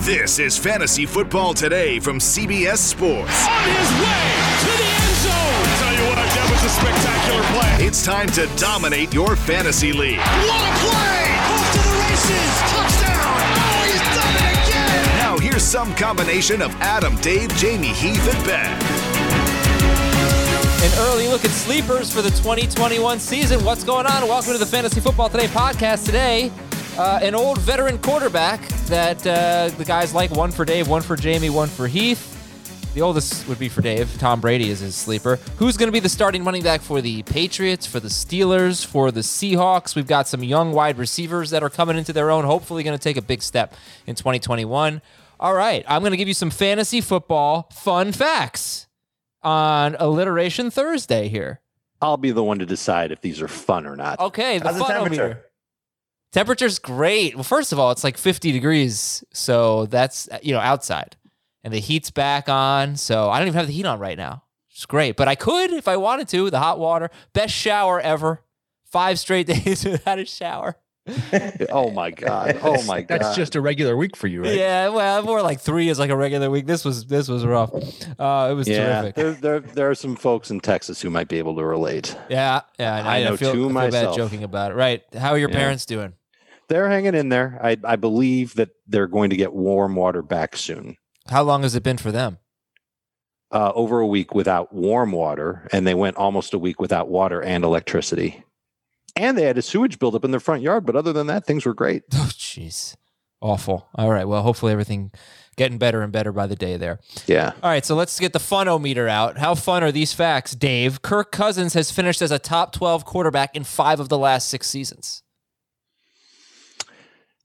This is Fantasy Football Today from CBS Sports. On his way to the end zone. I'll tell you what, that was a spectacular play. It's time to dominate your fantasy league. What a play! Off to the races. Touchdown. Oh, he's done it again. Now here's some combination of Adam, Dave, Jamie, Heath, and Ben. An early look at sleepers for the 2021 season. What's going on? Welcome to the Fantasy Football Today podcast. Today, an old veteran quarterback that the guys like. One for Dave, one for Jamie, one for Heath. The oldest would be for Dave. Tom Brady is his sleeper. Who's going to be the starting running back for the Patriots, for the Steelers, for the Seahawks? We've got some young wide receivers that are coming into their own, hopefully going to take a big step in 2021. All right, I'm going to give you some fantasy football fun facts on Alliteration Thursday here. I'll be the one to decide if these are fun or not. Okay, the fun temperature. Temperature's great. Well, first of all, it's like 50 degrees, so that's, outside. And the heat's back on, so I don't even have the heat on right now. It's great, but I could if I wanted to. The hot water, best shower ever. 5 straight days without a shower. Oh my God. Oh my God. That's just a regular week for you, right? Yeah, well, more like 3 is like a regular week. This was rough. It was terrific. There are some folks in Texas who might be able to relate. Yeah. I feel bad joking about it. Right. How are your parents doing? They're hanging in there. I believe that they're going to get warm water back soon. How long has it been for them? Over a week without warm water, and they went almost a week without water and electricity. And they had a sewage buildup in their front yard, but other than that, things were great. Oh, jeez. Awful. All right, well, hopefully everything getting better and better by the day there. Yeah. All right, so let's get the funometer out. How fun are these facts, Dave? Kirk Cousins has finished as a top 12 quarterback in 5 of the last 6 seasons.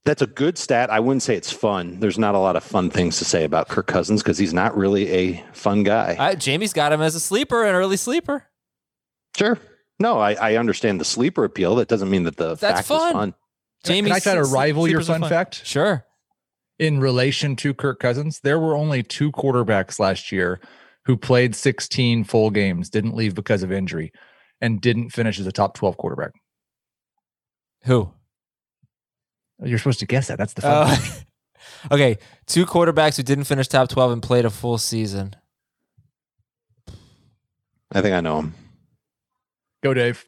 That's a good stat. I wouldn't say it's fun. There's not a lot of fun things to say about Kirk Cousins because he's not really a fun guy. Jamie's got him as a sleeper, an early sleeper. Sure. No, I understand the sleeper appeal. That doesn't mean that that's fact is fun. Jamie, can I try to rival your fun fact? Sure. In relation to Kirk Cousins, there were only 2 quarterbacks last year who played 16 full games, didn't leave because of injury, and didn't finish as a top 12 quarterback. Who? You're supposed to guess that. That's the fun fact. Okay, 2 quarterbacks who didn't finish top 12 and played a full season. I think I know him. Go, Dave.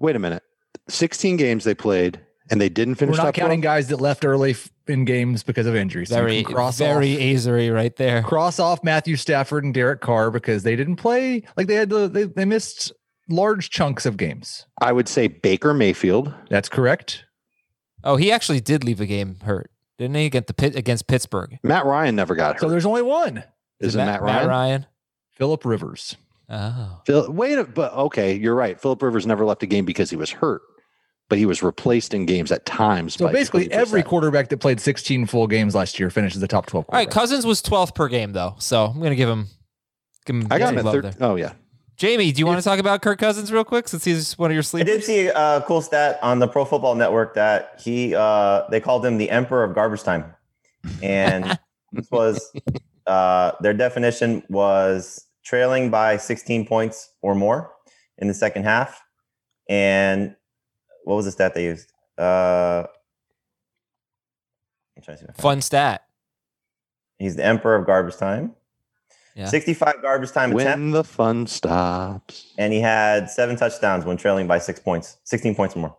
Wait a minute. 16 games they played, and they didn't finish. We're not counting guys that left early in games because of injuries. Very, very Azery right there. Cross off Matthew Stafford and Derek Carr because they didn't play. Like they missed large chunks of games. I would say Baker Mayfield. That's correct. Oh, he actually did leave a game hurt, didn't he? Against Pittsburgh. Matt Ryan never got hurt. So there's only one. Is it Matt Ryan? Matt Ryan. Phillip Rivers. Oh, okay, you're right. Phillip Rivers never left a game because he was hurt, but he was replaced in games at times. So basically, 20%. Every quarterback that played 16 full games last year finishes the top 12. All right, Cousins was 12th per game though, so I'm gonna give him. I got him at 13. Oh yeah, Jamie, do you want to talk about Kirk Cousins real quick since he's one of your sleepers? I did see a cool stat on the Pro Football Network that he they called him the Emperor of Garbage Time, and this was their definition was trailing by 16 points or more in the second half. And what was the stat they used? I'm trying to see. Fun stat. He's the Emperor of Garbage Time. Yeah. 65 garbage time attempts. When the fun stops. And he had 7 touchdowns when trailing by 16 points or more.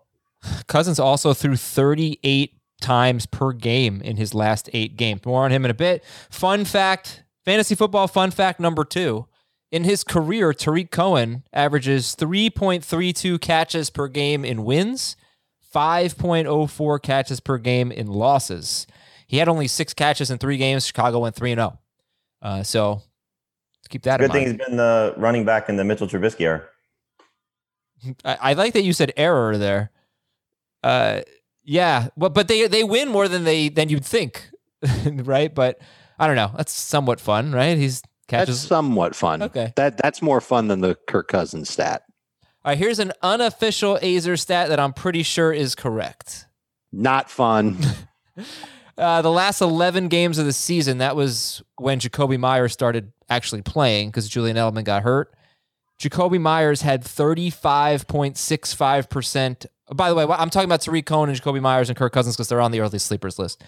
Cousins also threw 38 times per game in his last 8 games. More on him in a bit. Fun fact Fantasy football fun fact number 2. In his career, Tarik Cohen averages 3.32 catches per game in wins, 5.04 catches per game in losses. He had only 6 catches in 3 games. Chicago went 3-0. So keep that in mind. Good thing he's been the running back in the Mitchell Trubisky era. I like that you said error there. Yeah, but they win more than you'd think, right? But I don't know. That's somewhat fun, right? He's catches. That's somewhat fun. Okay, that's more fun than the Kirk Cousins stat. All right, here's an unofficial Azer stat that I'm pretty sure is correct. Not fun. The last 11 games of the season, that was when Jakobi Meyers started actually playing because Julian Edelman got hurt. Jakobi Meyers had 35.65%. By the way, I'm talking about Tarik Cohen and Jakobi Meyers and Kirk Cousins because they're on the early sleepers list.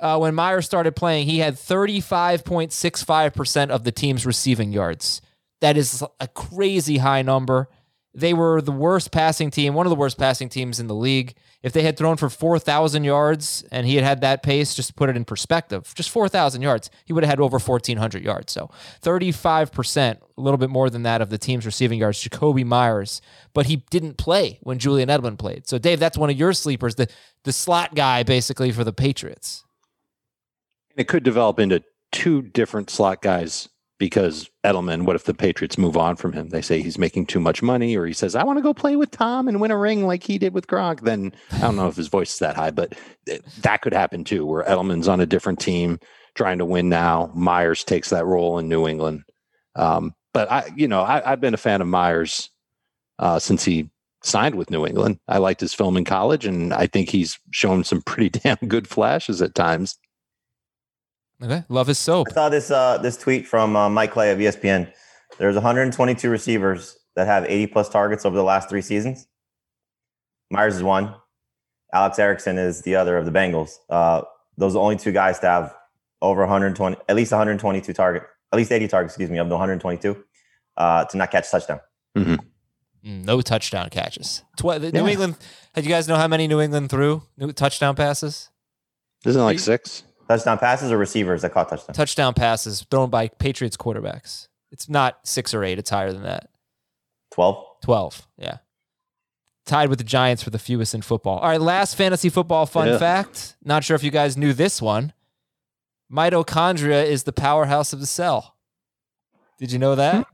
When Meyers started playing, he had 35.65% of the team's receiving yards. That is a crazy high number. They were the worst passing team, one of the worst passing teams in the league. If they had thrown for 4,000 yards and he had had that pace, just to put it in perspective, just 4,000 yards, he would have had over 1,400 yards. So 35%, a little bit more than that of the team's receiving yards, Jakobi Meyers. But he didn't play when Julian Edelman played. So, Dave, that's one of your sleepers, the slot guy, basically, for the Patriots. It could develop into two different slot guys. Because Edelman, what if the Patriots move on from him? They say he's making too much money, or he says, I want to go play with Tom and win a ring like he did with Gronk. Then I don't know if his voice is that high, but that could happen too, where Edelman's on a different team trying to win now. Meyers takes that role in New England. But I've been a fan of Meyers since he signed with New England. I liked his film in college, and I think he's shown some pretty damn good flashes at times. Okay, love is soap. I saw this tweet from Mike Clay of ESPN. There's 122 receivers that have 80-plus targets over the last 3 seasons. Meyers is one. Alex Erickson is the other of the Bengals. Those are the only two guys to have over 120, at least 122 targets, at least 80 targets, excuse me, of the 122 to not catch a touchdown. Mm-hmm. No touchdown catches. New England, do you guys know how many New England threw touchdown passes? Isn't it like 6? Touchdown passes or receivers that caught touchdowns? Touchdown passes thrown by Patriots quarterbacks. It's not 6 or 8. It's higher than that. 12? 12, yeah. Tied with the Giants for the fewest in football. All right, last fantasy football fun fact. Not sure if you guys knew this one. Mitochondria is the powerhouse of the cell. Did you know that?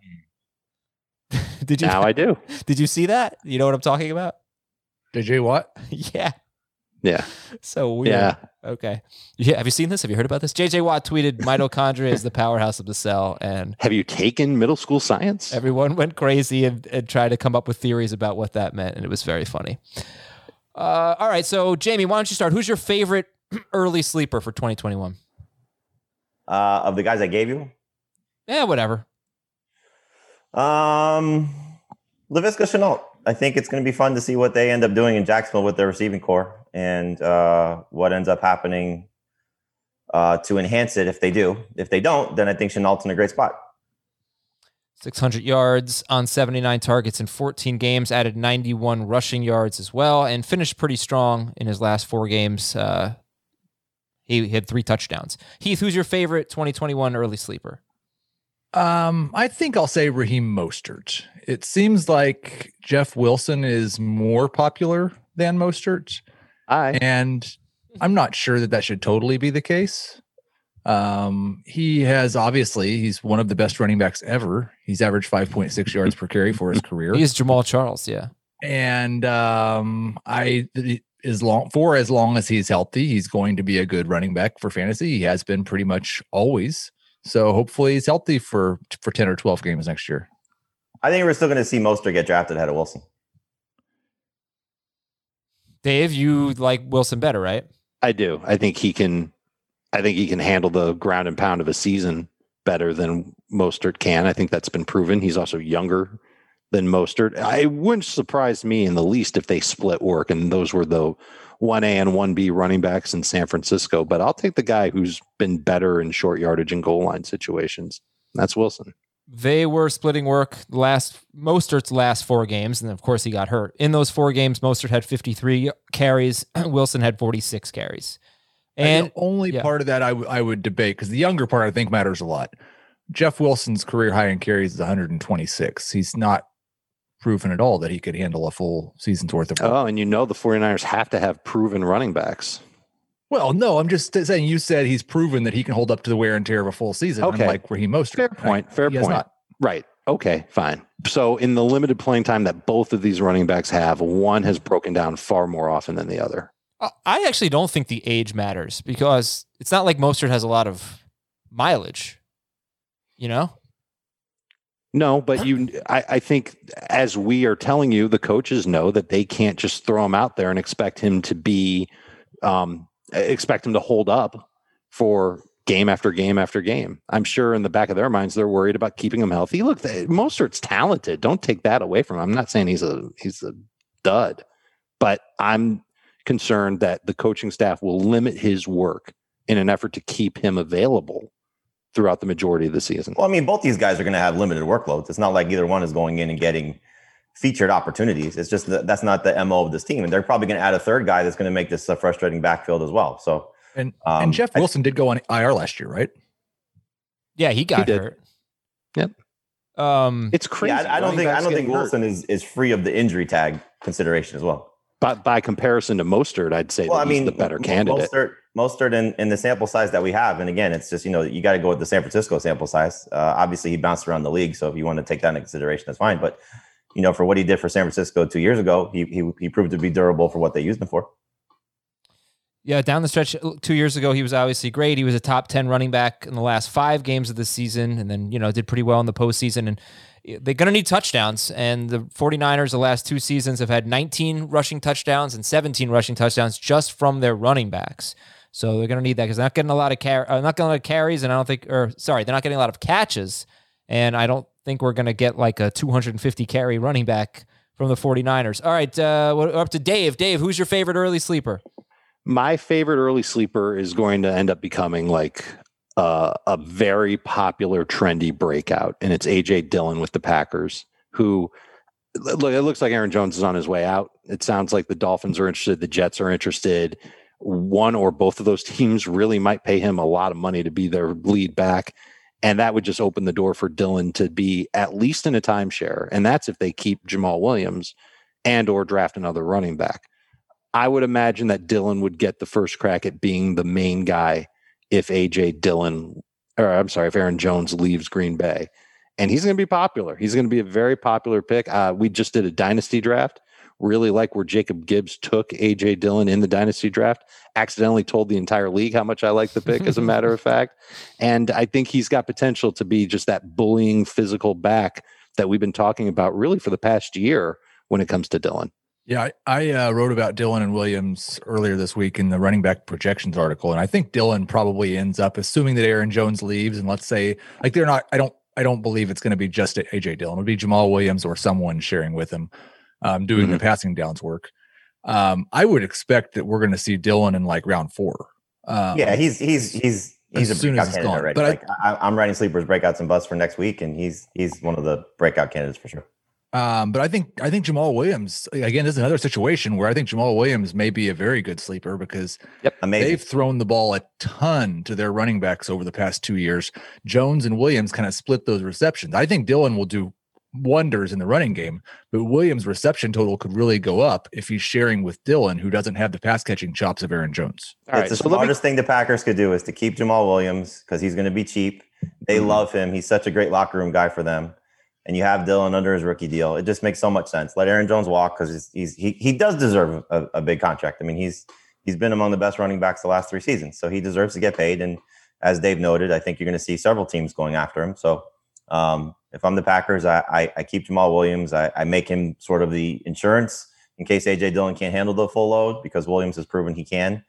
Did you? Now I do. Did you see that? You know what I'm talking about? Did you what? Yeah. Yeah. So weird. Yeah. Okay. Yeah. Have you seen this? Have you heard about this? JJ Watt tweeted, mitochondria is the powerhouse of the cell. And have you taken middle school science? Everyone went crazy and tried to come up with theories about what that meant. And it was very funny. All right. So Jamie, why don't you start? Who's your favorite early sleeper for 2021? Of the guys I gave you? Yeah, whatever. Laviska Shenault. I think it's going to be fun to see what they end up doing in Jacksonville with their receiving core and what ends up happening to enhance it if they do. If they don't, then I think Shenault's in a great spot. 600 yards on 79 targets in 14 games, added 91 rushing yards as well, and finished pretty strong in his last 4 games. He had 3 touchdowns. Heath, who's your favorite 2021 early sleeper? I think I'll say Raheem Mostert. It seems like Jeff Wilson is more popular than Mostert. And I'm not sure that should totally be the case. He's one of the best running backs ever. He's averaged 5.6 yards per carry for his career. He is Jamal Charles, yeah. And as long as he's healthy, he's going to be a good running back for fantasy. He has been pretty much always. So hopefully he's healthy for 10 or 12 games next year. I think we're still going to see Mostert get drafted ahead of Wilson. Dave, you like Wilson better, right? I do. I think he can handle the ground and pound of a season better than Mostert can. I think that's been proven. He's also younger than Mostert. It wouldn't surprise me in the least if they split work, and those were the 1A and 1B running backs in San Francisco, but I'll take the guy who's been better in short yardage and goal line situations. That's Wilson. They were splitting work Mostert's last 4 games, and of course he got hurt. In those 4 games, Mostert had 53 carries. Wilson had 46 carries. And the only part of that I would debate, because the younger part I think matters a lot. Jeff Wilson's career high in carries is 126. He's not proven at all that he could handle a full season's worth of work. Oh, and you know the 49ers have to have proven running backs. Well, no, I'm just saying you said he's proven that he can hold up to the wear and tear of a full season. Okay. Unlike Raheem Mostert. Fair point. Right. Okay, fine. So in the limited playing time that both of these running backs have, one has broken down far more often than the other. I actually don't think the age matters because it's not like Mostert has a lot of mileage, you know? No, but I think as we are telling you, the coaches know that they can't just throw him out there and expect him to be, expect him to hold up for game after game after game. I'm sure in the back of their minds, they're worried about keeping him healthy. Look, Mostert's talented. Don't take that away from him. I'm not saying he's a dud, but I'm concerned that the coaching staff will limit his work in an effort to keep him available throughout the majority of the season. Well, I mean, both these guys are going to have limited workloads. It's not like either one is going in and getting featured opportunities. It's just that's not the MO of this team. And they're probably going to add a third guy that's going to make this a frustrating backfield as well. So, and Jeff Wilson did go on IR last year, right? Yeah, he hurt. Yep. It's crazy. Yeah, I don't think Wilson is free of the injury tag consideration as well. But by comparison to Mostert, I'd say he's the better candidate. Mostert in the sample size that we have, and again, it's just, you got to go with the San Francisco sample size. Obviously, he bounced around the league, so if you want to take that into consideration, that's fine. But for what he did for San Francisco 2 years ago, he proved to be durable for what they used him for. Yeah, down the stretch 2 years ago, he was obviously great. He was a top 10 running back in the last 5 games of the season, and then, did pretty well in the postseason. And they're going to need touchdowns, and the 49ers the last 2 seasons have had 19 rushing touchdowns and 17 rushing touchdowns just from their running backs. So they're going to need that because they're not getting a lot of carries, and they're not getting a lot of catches, and I don't think we're going to get like a 250 carry running back from the 49ers. All right, we're up to Dave. Dave, who's your favorite early sleeper? My favorite early sleeper is going to end up becoming like a very popular trendy breakout, and it's AJ Dillon with the Packers, who look, it looks like Aaron Jones is on his way out. It sounds like the Dolphins are interested, the Jets are interested. One or both of those teams really might pay him a lot of money to be their lead back, and that would just open the door for Dillon to be at least in a timeshare, and that's if they keep Jamal Williams and or draft another running back. I would imagine that Dillon would get the first crack at being the main guy if Aaron Jones leaves Green Bay. And he's going to be popular. He's going to be a very popular pick. We just did a dynasty draft. Really like where Jacob Gibbs took A.J. Dillon in the dynasty draft. Accidentally told the entire league how much I like the pick, as a matter of fact. And I think he's got potential to be just that bullying physical back that we've been talking about really for the past year when it comes to Dillon. Yeah, I wrote about Dillon and Williams earlier this week in the running back projections article, and I think Dillon probably ends up, assuming that Aaron Jones leaves, and let's say like they're not. I don't believe it's going to be just AJ Dillon. It'll be Jamal Williams or someone sharing with him, doing the passing downs work. I would expect that we're going to see Dillon in like round 4. Yeah, he's a breakout candidate already. But I'm writing sleepers, breakouts, and busts for next week, and he's one of the breakout candidates for sure. But I think Jamal Williams, again, this is another situation where I think Jamal Williams may be a very good sleeper because they've thrown the ball a ton to their running backs over the past 2 years. Jones and Williams kind of split those receptions. I think Dillon will do wonders in the running game, but Williams' reception total could really go up if he's sharing with Dillon, who doesn't have the pass-catching chops of Aaron Jones. All right, the smartest thing the Packers could do is to keep Jamal Williams because he's going to be cheap. They love him. He's such a great locker room guy for them. And you have Dillon under his rookie deal. It just makes so much sense. Let Aaron Jones walk because he does deserve a big contract. I mean, he's been among the best running backs the last 3 seasons, so he deserves to get paid. And as Dave noted, I think you're going to see several teams going after him. So if I'm the Packers, I keep Jamal Williams. I make him sort of the insurance in case A.J. Dillon can't handle the full load because Williams has proven he can.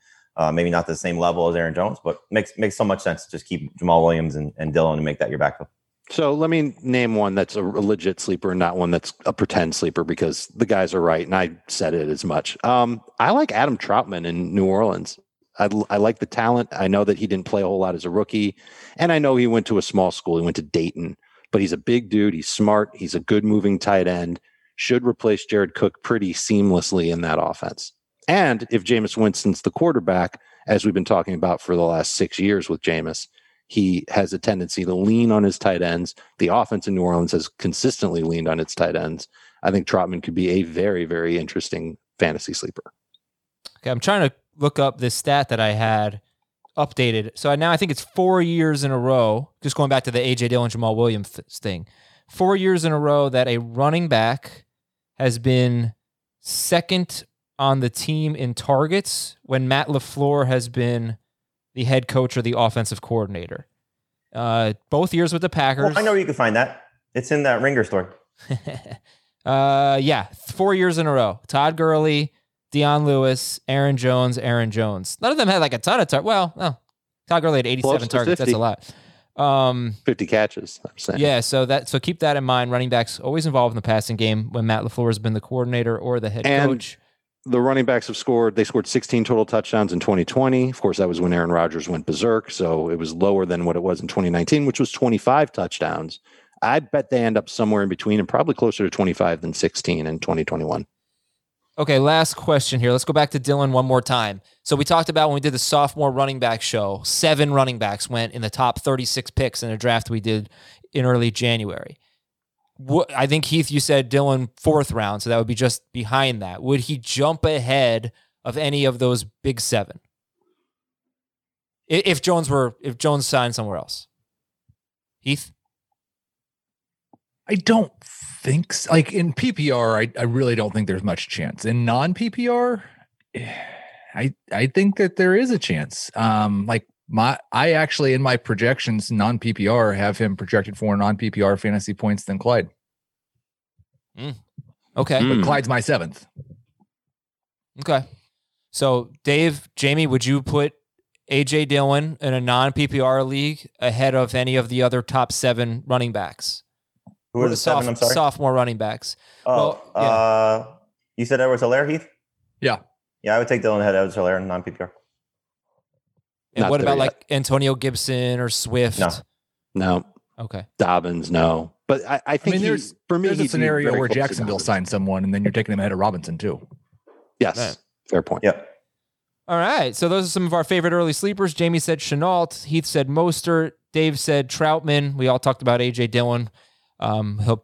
Maybe not the same level as Aaron Jones, but makes so much sense to just keep Jamal Williams and Dillon and make that your backup. So let me name one that's a legit sleeper, not one that's a pretend sleeper, because the guys are right, and I said it as much. I like Adam Trautman in New Orleans. I like the talent. I know that he didn't play a whole lot as a rookie, and I know he went to a small school. He went to Dayton, but he's a big dude. He's smart. He's a good moving tight end. Should replace Jared Cook pretty seamlessly in that offense. And if Jameis Winston's the quarterback, as we've been talking about for the last 6 years with Jameis, he has a tendency to lean on his tight ends. The offense in New Orleans has consistently leaned on its tight ends. I think Trautman could be a very, very interesting fantasy sleeper. Okay, I'm trying to look up this stat that I had updated. So now I think it's 4 years in a row, just going back to the AJ Dillon, Jamal Williams thing, 4 years in a row that a running back has been second on the team in targets when Matt LaFleur has been the head coach or the offensive coordinator. Both years with the Packers. Well, I know where you can find that. It's in that Ringer store. Yeah, 4 years in a row. Todd Gurley, Deion Lewis, Aaron Jones. None of them had like a ton of targets. Well, no. Todd Gurley had 87 targets. 50. That's a lot. 50 catches, I'm saying. Yeah, so keep that in mind. Running backs always involved in the passing game when Matt LaFleur has been the coordinator or the head coach. The running backs have scored. They scored 16 total touchdowns in 2020. Of course, that was when Aaron Rodgers went berserk, so it was lower than what it was in 2019, which was 25 touchdowns. I bet they end up somewhere in between and probably closer to 25 than 16 in 2021. Okay, last question here. Let's go back to Dillon one more time. So we talked about when we did the sophomore running back show, 7 running backs went in the top 36 picks in a draft we did in early January. I think, Heath, you said Dillon 4th round, so that would be just behind that. Would he jump ahead of any of those big 7? If Jones signed somewhere else? Heath? I don't think so. Like in PPR, I really don't think there's much chance. In non-PPR, I think that there is a chance. I actually in my projections non-PPR have him projected for non-PPR fantasy points than Clyde. Okay, but Clyde's my 7th. Okay, so Dave, Jamie, would you put AJ Dillon in a non-PPR league ahead of any of the other top 7 running backs? Who are the 7? I'm sorry. Sophomore running backs. Oh, well, yeah. You said Edwards-Hilaire, Heath? Yeah. Yeah, I would take Dillon ahead of Edwards-Hilaire in non-PPR. And not what about like Antonio Gibson or Swift? No. Okay. Dobbins, no. But I think there's a scenario where Jacksonville signs someone and then you're taking him ahead of Robinson too. Yes. Right. Fair point. Yep. All right. So those are some of our favorite early sleepers. Jamie said Chenault. Heath said Mostert. Dave said Trautman. We all talked about AJ Dillon.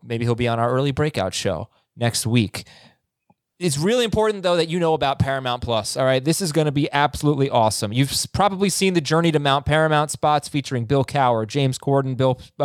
Maybe he'll be on our early breakout show next week. It's really important, though, that you know about Paramount Plus. All right, this is going to be absolutely awesome. You've probably seen the Journey to Mount Paramount spots featuring Bill Cowher, James Corden,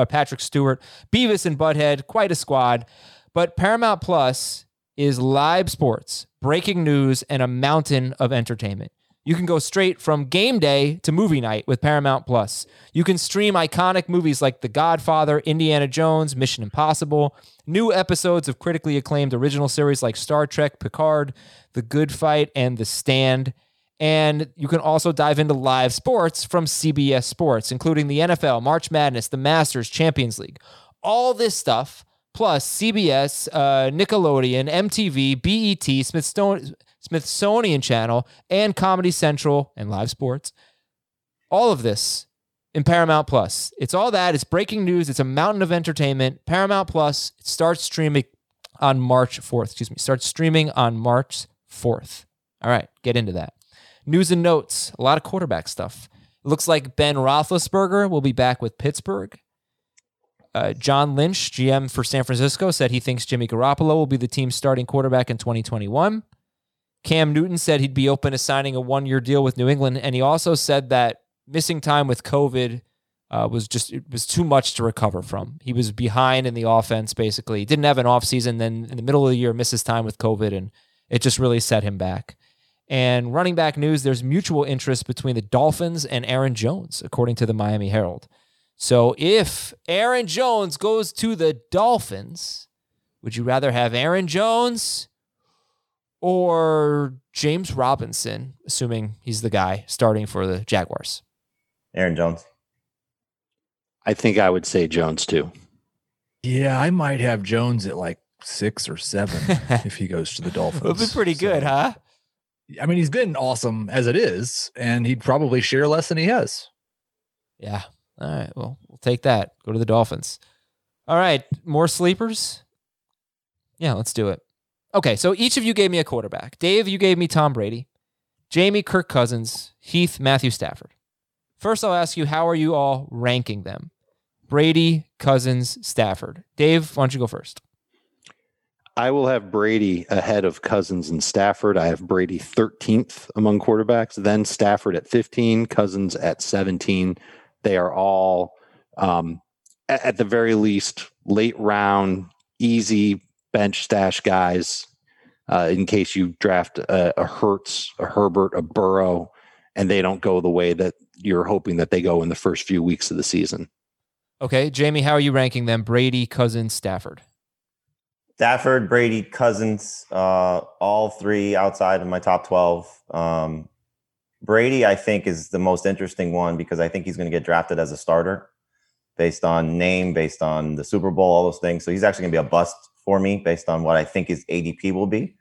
Patrick Stewart, Beavis and Butthead, quite a squad. But Paramount Plus is live sports, breaking news, and a mountain of entertainment. You can go straight from game day to movie night with Paramount Plus. You can stream iconic movies like The Godfather, Indiana Jones, Mission Impossible, new episodes of critically acclaimed original series like Star Trek, Picard, The Good Fight, and The Stand. And you can also dive into live sports from CBS Sports, including the NFL, March Madness, the Masters, Champions League. All this stuff, plus CBS, Nickelodeon, MTV, BET, Smithsonian Channel, and Comedy Central, and live sports. All of this in Paramount Plus. It's all that. It's breaking news. It's a mountain of entertainment. Paramount Plus starts streaming on March 4th. All right, get into that. News and notes, a lot of quarterback stuff. It looks like Ben Roethlisberger will be back with Pittsburgh. John Lynch, GM for San Francisco, said he thinks Jimmy Garoppolo will be the team's starting quarterback in 2021. Cam Newton said he'd be open to signing a 1-year deal with New England, and he also said that missing time with COVID was too much to recover from. He was behind in the offense, basically. He didn't have an offseason, then in the middle of the year misses time with COVID, and it just really set him back. And running back news, there's mutual interest between the Dolphins and Aaron Jones, according to the Miami Herald. So if Aaron Jones goes to the Dolphins, would you rather have Aaron Jones or James Robinson, assuming he's the guy starting for the Jaguars? Aaron Jones. I think I would say Jones too. Yeah, I might have Jones at like 6 or 7 if he goes to the Dolphins. It would be pretty good, huh? I mean, he's been awesome as it is, and he'd probably share less than he has. Yeah. All right. Well, we'll take that. Go to the Dolphins. All right. More sleepers? Yeah, let's do it. Okay, so each of you gave me a quarterback. Dave, you gave me Tom Brady. Jamie, Kirk Cousins. Heath, Matthew Stafford. First, I'll ask you, how are you all ranking them? Brady, Cousins, Stafford. Dave, why don't you go first? I will have Brady ahead of Cousins and Stafford. I have Brady 13th among quarterbacks, then Stafford at 15, Cousins at 17. They are all, at the very least, late round, easy bench stash guys in case you draft a Hurts, a Herbert, a Burrow, and they don't go the way that you're hoping that they go in the first few weeks of the season. Okay, Jamie, how are you ranking them? Brady, Cousins, Stafford. Stafford, Brady, Cousins, all three outside of my top 12. Brady, I think, is the most interesting one because I think he's going to get drafted as a starter based on name, based on the Super Bowl, all those things. So he's actually going to be a bust for me based on what I think his ADP will be.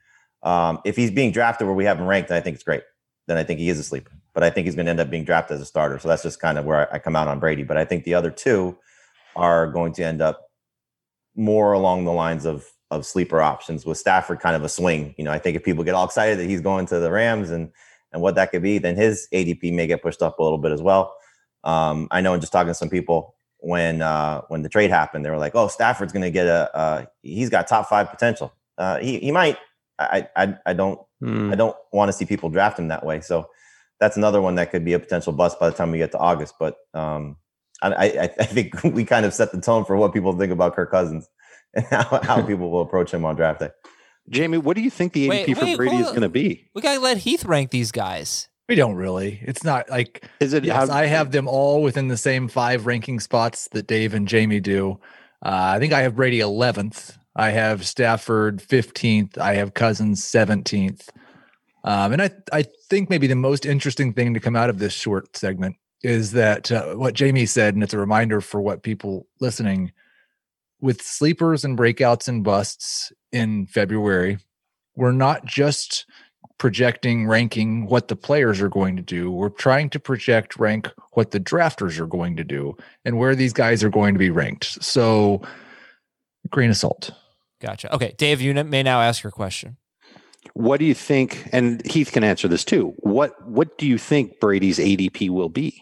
If he's being drafted where we haven't ranked, then I think it's great. Then I think he is a sleeper. But I think he's going to end up being drafted as a starter. So that's just kind of where I come out on Brady. But I think the other two are going to end up more along the lines of sleeper options, with Stafford kind of a swing. I think if people get all excited that he's going to the Rams and what that could be, then his ADP may get pushed up a little bit as well. I know, and just talking to some people when the trade happened, they were like, oh, Stafford's going to get he's got top 5 potential. He might, I don't want to see people draft him that way. So that's another one that could be a potential bust by the time we get to August. But, I think we kind of set the tone for what people think about Kirk Cousins and how people will approach him on draft day. Jamie, what do you think the ADP for Brady is going to be? We got to let Heath rank these guys. We don't really. It's not like, I have them all within the same 5 ranking spots that Dave and Jamie do. I think I have Brady 11th. I have Stafford 15th. I have Cousins 17th. And I think maybe the most interesting thing to come out of this short segment is that what Jamie said, and it's a reminder for what people listening, with sleepers and breakouts and busts in February, we're not just projecting, ranking what the players are going to do. We're trying to project, rank what the drafters are going to do and where these guys are going to be ranked. So, grain of salt. Gotcha. Okay, Dave, you may now ask your question. What do you think, and Heath can answer this too, what do you think Brady's ADP will be?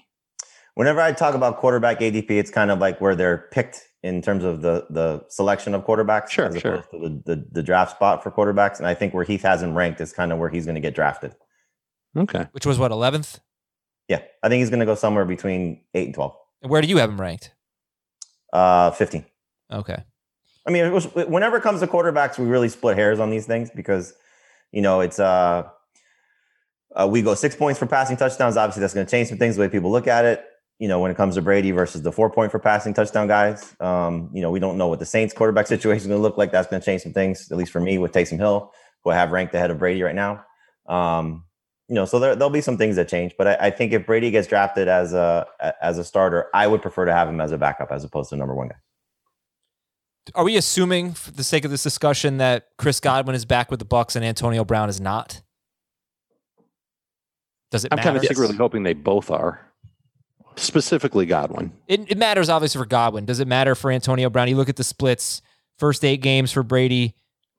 Whenever I talk about quarterback ADP, it's kind of like where they're picked in terms of the selection of quarterbacks, as opposed to the draft spot for quarterbacks. And I think where Heath has him ranked is kind of where he's going to get drafted. Okay. Which was what, 11th? Yeah. I think he's going to go somewhere between 8 and 12. And where do you have him ranked? 15. Okay. I mean, whenever it comes to quarterbacks, we really split hairs on these things because, it's... we go 6 points for passing touchdowns. Obviously, that's going to change some things, the way people look at it. When it comes to Brady versus the 4-point for passing touchdown guys, we don't know what the Saints quarterback situation is going to look like. That's going to change some things, at least for me, with Taysom Hill, who I have ranked ahead of Brady right now. So there'll be some things that change. But I think if Brady gets drafted as a starter, I would prefer to have him as a backup as opposed to number 1 guy. Are we assuming, for the sake of this discussion, that Chris Godwin is back with the Bucs and Antonio Brown is not? Does it matter? I'm kind of secretly hoping they both are. Specifically Godwin. It matters, obviously, for Godwin. Does it matter for Antonio Brown? You look at the splits, first 8 games for Brady,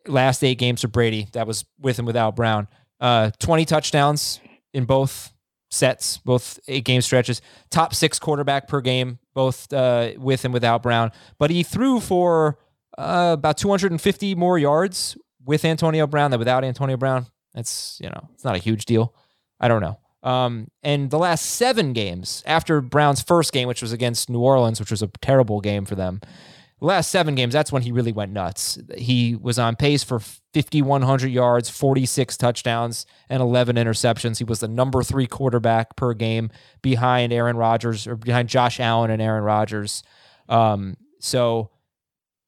last 8 games for Brady. That was with and without Brown. 20 touchdowns in both sets, both 8-game stretches. Top 6 quarterback per game, both with and without Brown. But he threw for about 250 more yards with Antonio Brown than without Antonio Brown. That's, it's not a huge deal. I don't know. And the last 7 games after Brown's first game, which was against New Orleans, which was a terrible game for them, the last 7 games, that's when he really went nuts. He was on pace for 5,100 yards, 46 touchdowns, and 11 interceptions. He was the number 3 quarterback per game behind Aaron Rodgers, or behind Josh Allen and Aaron Rodgers. So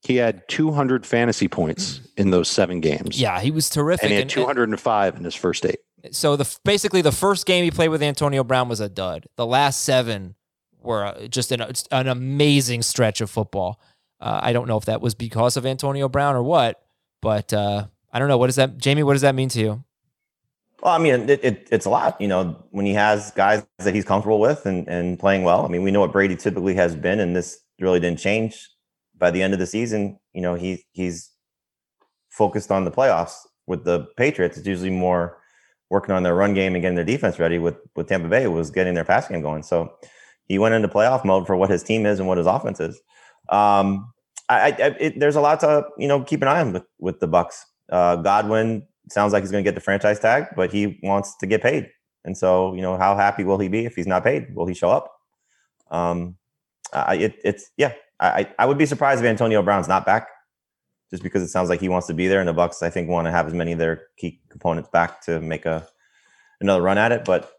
he had 200 fantasy points in those 7 games. Yeah, he was terrific. And he had 205 in his first 8. So basically the first game he played with Antonio Brown was a dud. The last 7 were just an amazing stretch of football. I don't know if that was because of Antonio Brown or what, but I don't know. What is that, Jamie? What does that mean to you? Well, I mean, it's a lot. When he has guys that he's comfortable with and playing well. I mean, we know what Brady typically has been, and this really didn't change. By the end of the season, he's focused on the playoffs. With the Patriots, it's usually more working on their run game and getting their defense ready. With Tampa Bay, it was getting their pass game going. So he went into playoff mode for what his team is and what his offense is. There's a lot to, keep an eye on with the Bucs. Godwin sounds like he's going to get the franchise tag, but he wants to get paid. And so, how happy will he be if he's not paid? Will he show up? I would be surprised if Antonio Brown's not back, just because it sounds like he wants to be there. And the Bucs, I think, want to have as many of their key components back to make another run at it. But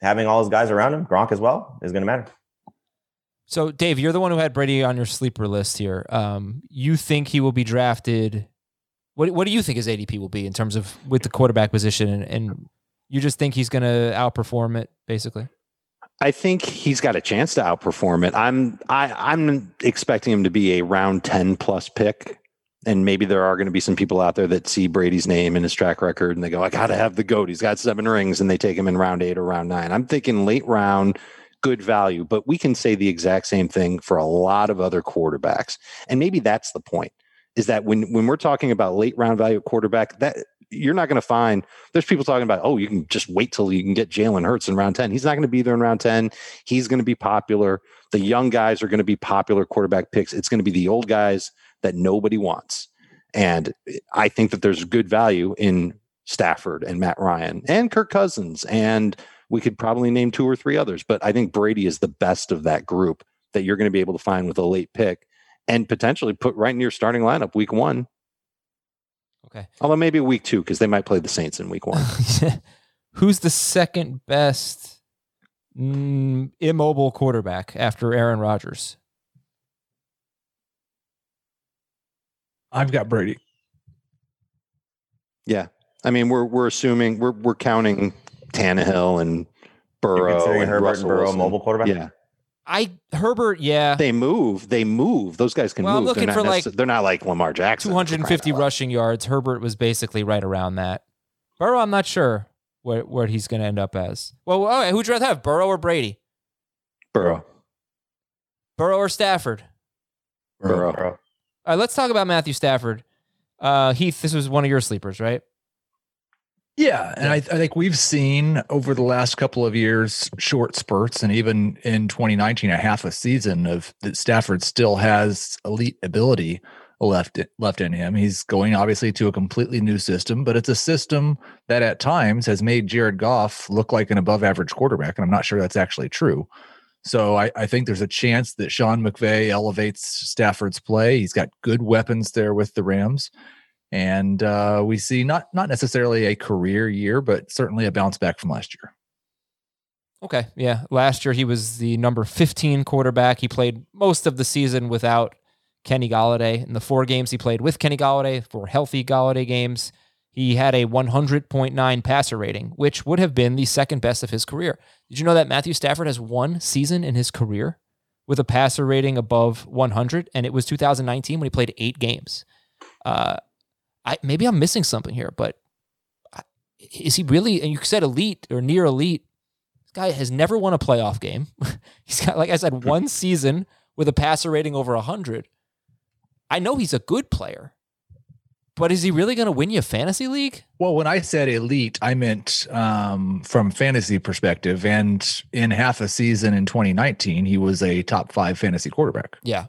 having all those guys around him, Gronk as well, is going to matter. So, Dave, you're the one who had Brady on your sleeper list here. You think he will be drafted. What do you think his ADP will be in terms of with the quarterback position? And you just think he's going to outperform it, basically? I think he's got a chance to outperform it. I'm expecting him to be a round 10 plus pick. And maybe there are going to be some people out there that see Brady's name and his track record and they go, I got to have the GOAT. He's got 7 rings, and they take him in round 8 or round 9. I'm thinking late round, good value, but we can say the exact same thing for a lot of other quarterbacks. And maybe that's the point, is that when we're talking about late round value quarterback, that you're not going to find, there's people talking about, you can just wait till you can get Jalen Hurts in round 10. He's not going to be there in round 10. He's going to be popular. The young guys are going to be popular quarterback picks. It's going to be the old guys that nobody wants. And I think that there's good value in Stafford and Matt Ryan and Kirk Cousins. And we could probably name 2 or 3 others, but I think Brady is the best of that group that you're going to be able to find with a late pick and potentially put right in your starting lineup week 1. Okay. Although maybe week 2, because they might play the Saints in week 1. Who's the second best immobile quarterback after Aaron Rodgers? I've got Brady. Yeah. I mean, we're assuming we're counting Tannehill and Burrow and Burrow mobile quarterback. Yeah. Herbert. Yeah. They move. Those guys can move. I'm looking for they're not like Lamar Jackson. 250 rushing yards. Herbert was basically right around that. Burrow, I'm not sure what he's going to end up as. Well, okay, who'd you rather have, Burrow or Brady? Burrow. Burrow or Stafford? Burrow. All right, let's talk about Matthew Stafford. Heath, this was one of your sleepers, right? Yeah, and I think we've seen over the last couple of years short spurts, and even in 2019, a half a season of that Stafford still has elite ability left in him. He's going, obviously, to a completely new system, but it's a system that at times has made Jared Goff look like an above-average quarterback, and I'm not sure that's actually true. So I think there's a chance that Sean McVay elevates Stafford's play. He's got good weapons there with the Rams. And we see not necessarily a career year, but certainly a bounce back from last year. Okay, yeah. Last year, he was the number 15 quarterback. He played most of the season without Kenny Golladay. In the 4 games he played with Kenny Golladay, 4 healthy Golladay games, he had a 100.9 passer rating, which would have been the second best of his career. Did you know that Matthew Stafford has 1 season in his career with a passer rating above 100, and it was 2019 when he played 8 games? Maybe I'm missing something here, but is he really, and you said elite or near elite, this guy has never won a playoff game. He's got, like I said, 1 season with a passer rating over 100. I know he's a good player, but is he really going to win you a fantasy league? Well, when I said elite, I meant from fantasy perspective. And in half a season in 2019, he was a top 5 fantasy quarterback. Yeah.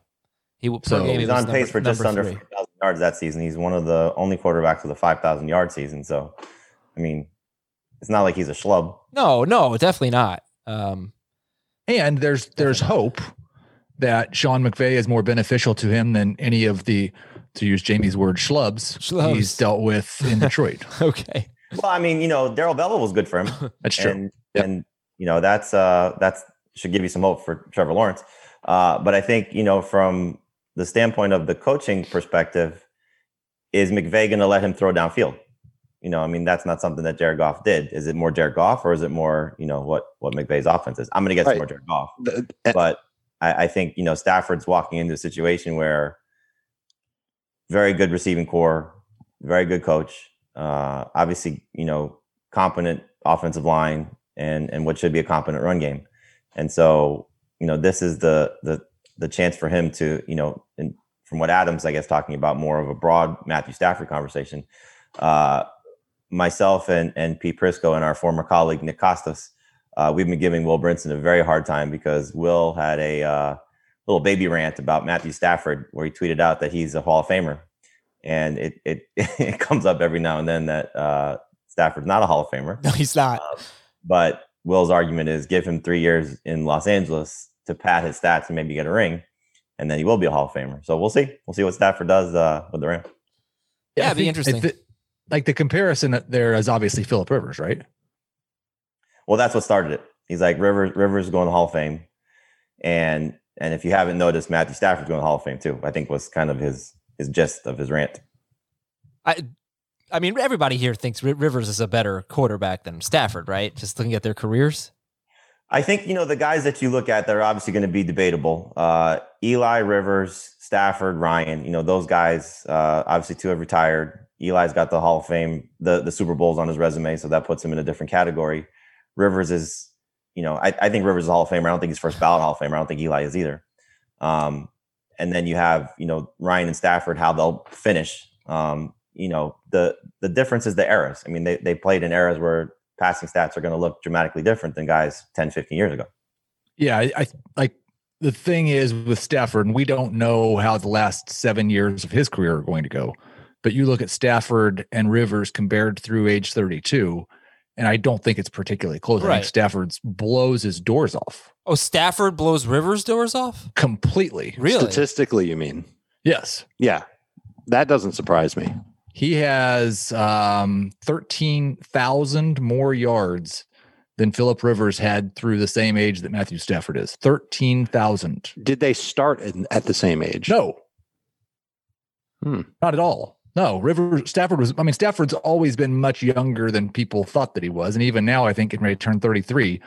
He's on pace for just under 5,000 yards that season. He's one of the only quarterbacks with a 5,000-yard season. So, I mean, it's not like he's a schlub. No, definitely not. And there's hope that Sean McVay is more beneficial to him than any of the, to use Jamie's word, schlubs he's dealt with in Detroit. Okay. Well, I mean, Darryl Bevell was good for him. That's true. And that's should give you some hope for Trevor Lawrence. But I think, from the standpoint of the coaching perspective, is McVay going to let him throw downfield? That's not something that Jared Goff did. Is it more Jared Goff, or is it more, what McVay's offense is? I'm going to get some more Jared Goff. But I think, Stafford's walking into a situation where very good receiving core, very good coach, obviously, competent offensive line and what should be a competent run game. And so, this is the chance for him to, and from what Adam's, I guess, talking about more of a broad Matthew Stafford conversation, myself and Pete Prisco and our former colleague Nick Costas We've been giving Will Brinson a very hard time because Will had a little baby rant about Matthew Stafford where he tweeted out that he's a Hall of Famer. And it comes up every now and then that Stafford's not a Hall of Famer. No, he's not. But Will's argument is give him 3 years in Los Angeles to pad his stats and maybe get a ring, and then he will be a Hall of Famer. So we'll see. We'll see what Stafford does with the ring. Yeah, it'd be interesting. Like the comparison there is obviously Phillip Rivers, right? Well, that's what started it. He's like, Rivers going to Hall of Fame. And if you haven't noticed, Matthew Stafford's going to Hall of Fame too, I think was kind of his gist of his rant. I mean, everybody here thinks Rivers is a better quarterback than Stafford, right? Just looking at their careers. I think, you know, the guys that you look at that are obviously going to be debatable. Eli, Rivers, Stafford, Ryan, you know, those guys, obviously two have retired. Eli's got the Hall of Fame, the Super Bowls on his resume, so that puts him in a different category. Rivers is, you know, I think Rivers is a Hall of Famer. I don't think he's first ballot Hall of Famer. I don't think Eli is either. And then you have, you know, Ryan and Stafford, how they'll finish. You know, the difference is the eras. I mean, they played in eras where passing stats are going to look dramatically different than guys 10, 15 years ago. Yeah, I like the thing is with Stafford, and we don't know how the last 7 years of his career are going to go. But you look at Stafford and Rivers compared through age 32, and I don't think it's particularly close. Right. I think Stafford blows his doors off. Oh, Stafford blows Rivers' doors off? Completely. Really? Statistically, you mean? Yes. Yeah. That doesn't surprise me. He has 13,000 more yards than Phillip Rivers had through the same age that Matthew Stafford is. 13,000. Did they start at the same age? No. Not at all. No, Stafford's always been much younger than people thought that he was. And even now, I think getting ready to turn 33,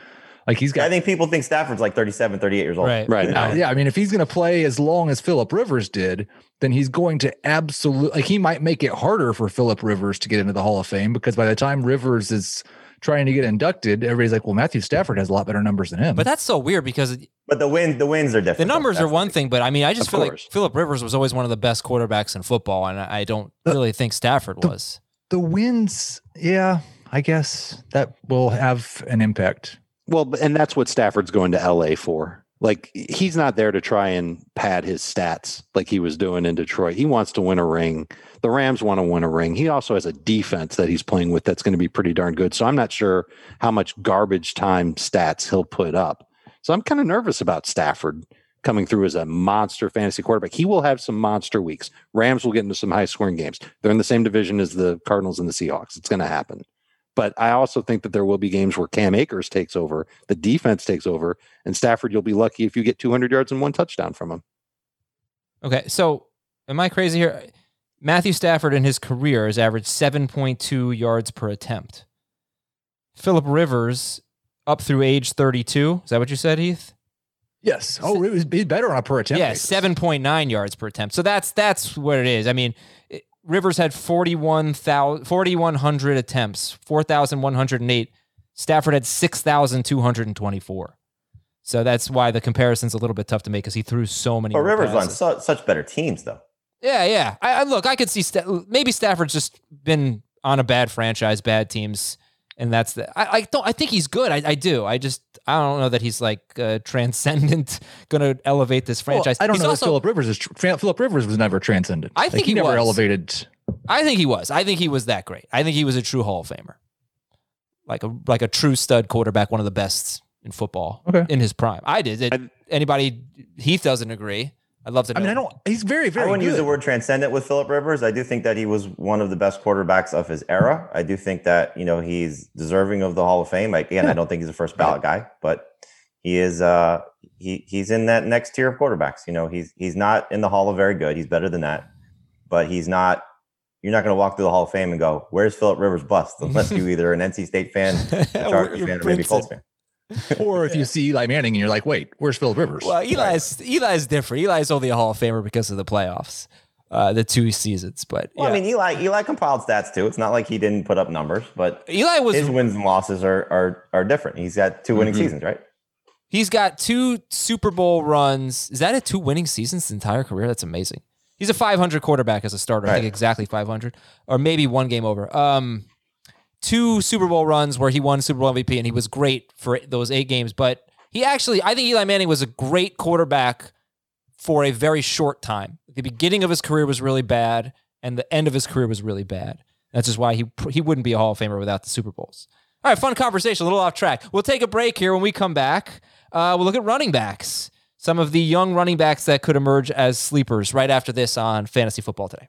like he's got, I think people think Stafford's like 37, 38 years old. Right. Now. Yeah. I mean, if he's going to play as long as Phillip Rivers did, then he's going to absolutely, like he might make it harder for Phillip Rivers to get into the Hall of Fame, because by the time Rivers is trying to get inducted, everybody's like, well, Matthew Stafford has a lot better numbers than him. But that's so weird because... But the wins are different. The numbers are one thing, but I mean, I just feel like Phillip Rivers was always one of the best quarterbacks in football, and I don't really think Stafford was. The wins, yeah, I guess that will have an impact. Well, and that's what Stafford's going to LA for. Like, he's not there to try and pad his stats like he was doing in Detroit. He wants to win a ring. The Rams want to win a ring. He also has a defense that he's playing with that's going to be pretty darn good. So I'm not sure how much garbage time stats he'll put up. So I'm kind of nervous about Stafford coming through as a monster fantasy quarterback. He will have some monster weeks. Rams will get into some high-scoring games. They're in the same division as the Cardinals and the Seahawks. It's going to happen. But I also think that there will be games where Cam Akers takes over, the defense takes over, and Stafford, you'll be lucky if you get 200 yards and one touchdown from him. Okay, so am I crazy here? Matthew Stafford in his career has averaged 7.2 yards per attempt. Phillip Rivers up through age 32. Is that what you said, Heath? Yes. Oh, Rivers be better on a per attempt. Yeah, 7.9 yards per attempt. So that's what it is. I mean... Rivers had 4,100 attempts, 4,108. Stafford had 6,224. So that's why the comparison's a little bit tough to make because he threw so many. But Rivers passes on such better teams, though. Yeah. I could see maybe Stafford's just been on a bad franchise, bad teams, and that's the. I think he's good. I do. I don't know that he's like transcendent, going to elevate this franchise. Well, I don't know if Phillip Rivers is. Phillip Rivers was never transcendent. I think he never was. Elevated. I think he was. I think he was that great. I think he was a true Hall of Famer, like a true stud quarterback, one of the best in football in his prime. I did. Anybody? Heath doesn't agree. I'd love to know. I mean, I don't. He's very, very. I wouldn't use the word transcendent with Phillip Rivers. I do think that he was one of the best quarterbacks of his era. I do think that, you know, he's deserving of the Hall of Fame. Again, I don't think he's a first ballot guy, but he is. He's in that next tier of quarterbacks. You know, he's not in the Hall of Very Good. He's better than that, but he's not. You're not going to walk through the Hall of Fame and go, "Where's Phillip Rivers' bust?" Unless you're either an NC State fan, a Chargers fan, or maybe Colts fan. Or if you see Eli Manning and you're like, wait, where's Phillip Rivers? Well, Eli's different. Eli's only a Hall of Famer because of the playoffs, the two seasons. But yeah. Well, I mean, Eli compiled stats too. It's not like he didn't put up numbers, but his wins and losses are different. He's got two winning seasons, right? He's got two Super Bowl runs. Is that a two winning seasons his entire career? That's amazing. He's a .500 quarterback as a starter. Right. I think exactly .500, or maybe one game over. two Super Bowl runs where he won Super Bowl MVP, and he was great for those 8 games. But he actually, I think Eli Manning was a great quarterback for a very short time. The beginning of his career was really bad, and the end of his career was really bad. That's just why he wouldn't be a Hall of Famer without the Super Bowls. All right, fun conversation, a little off track. We'll take a break here. When we come back, we'll look at running backs, some of the young running backs that could emerge as sleepers right after this on Fantasy Football Today.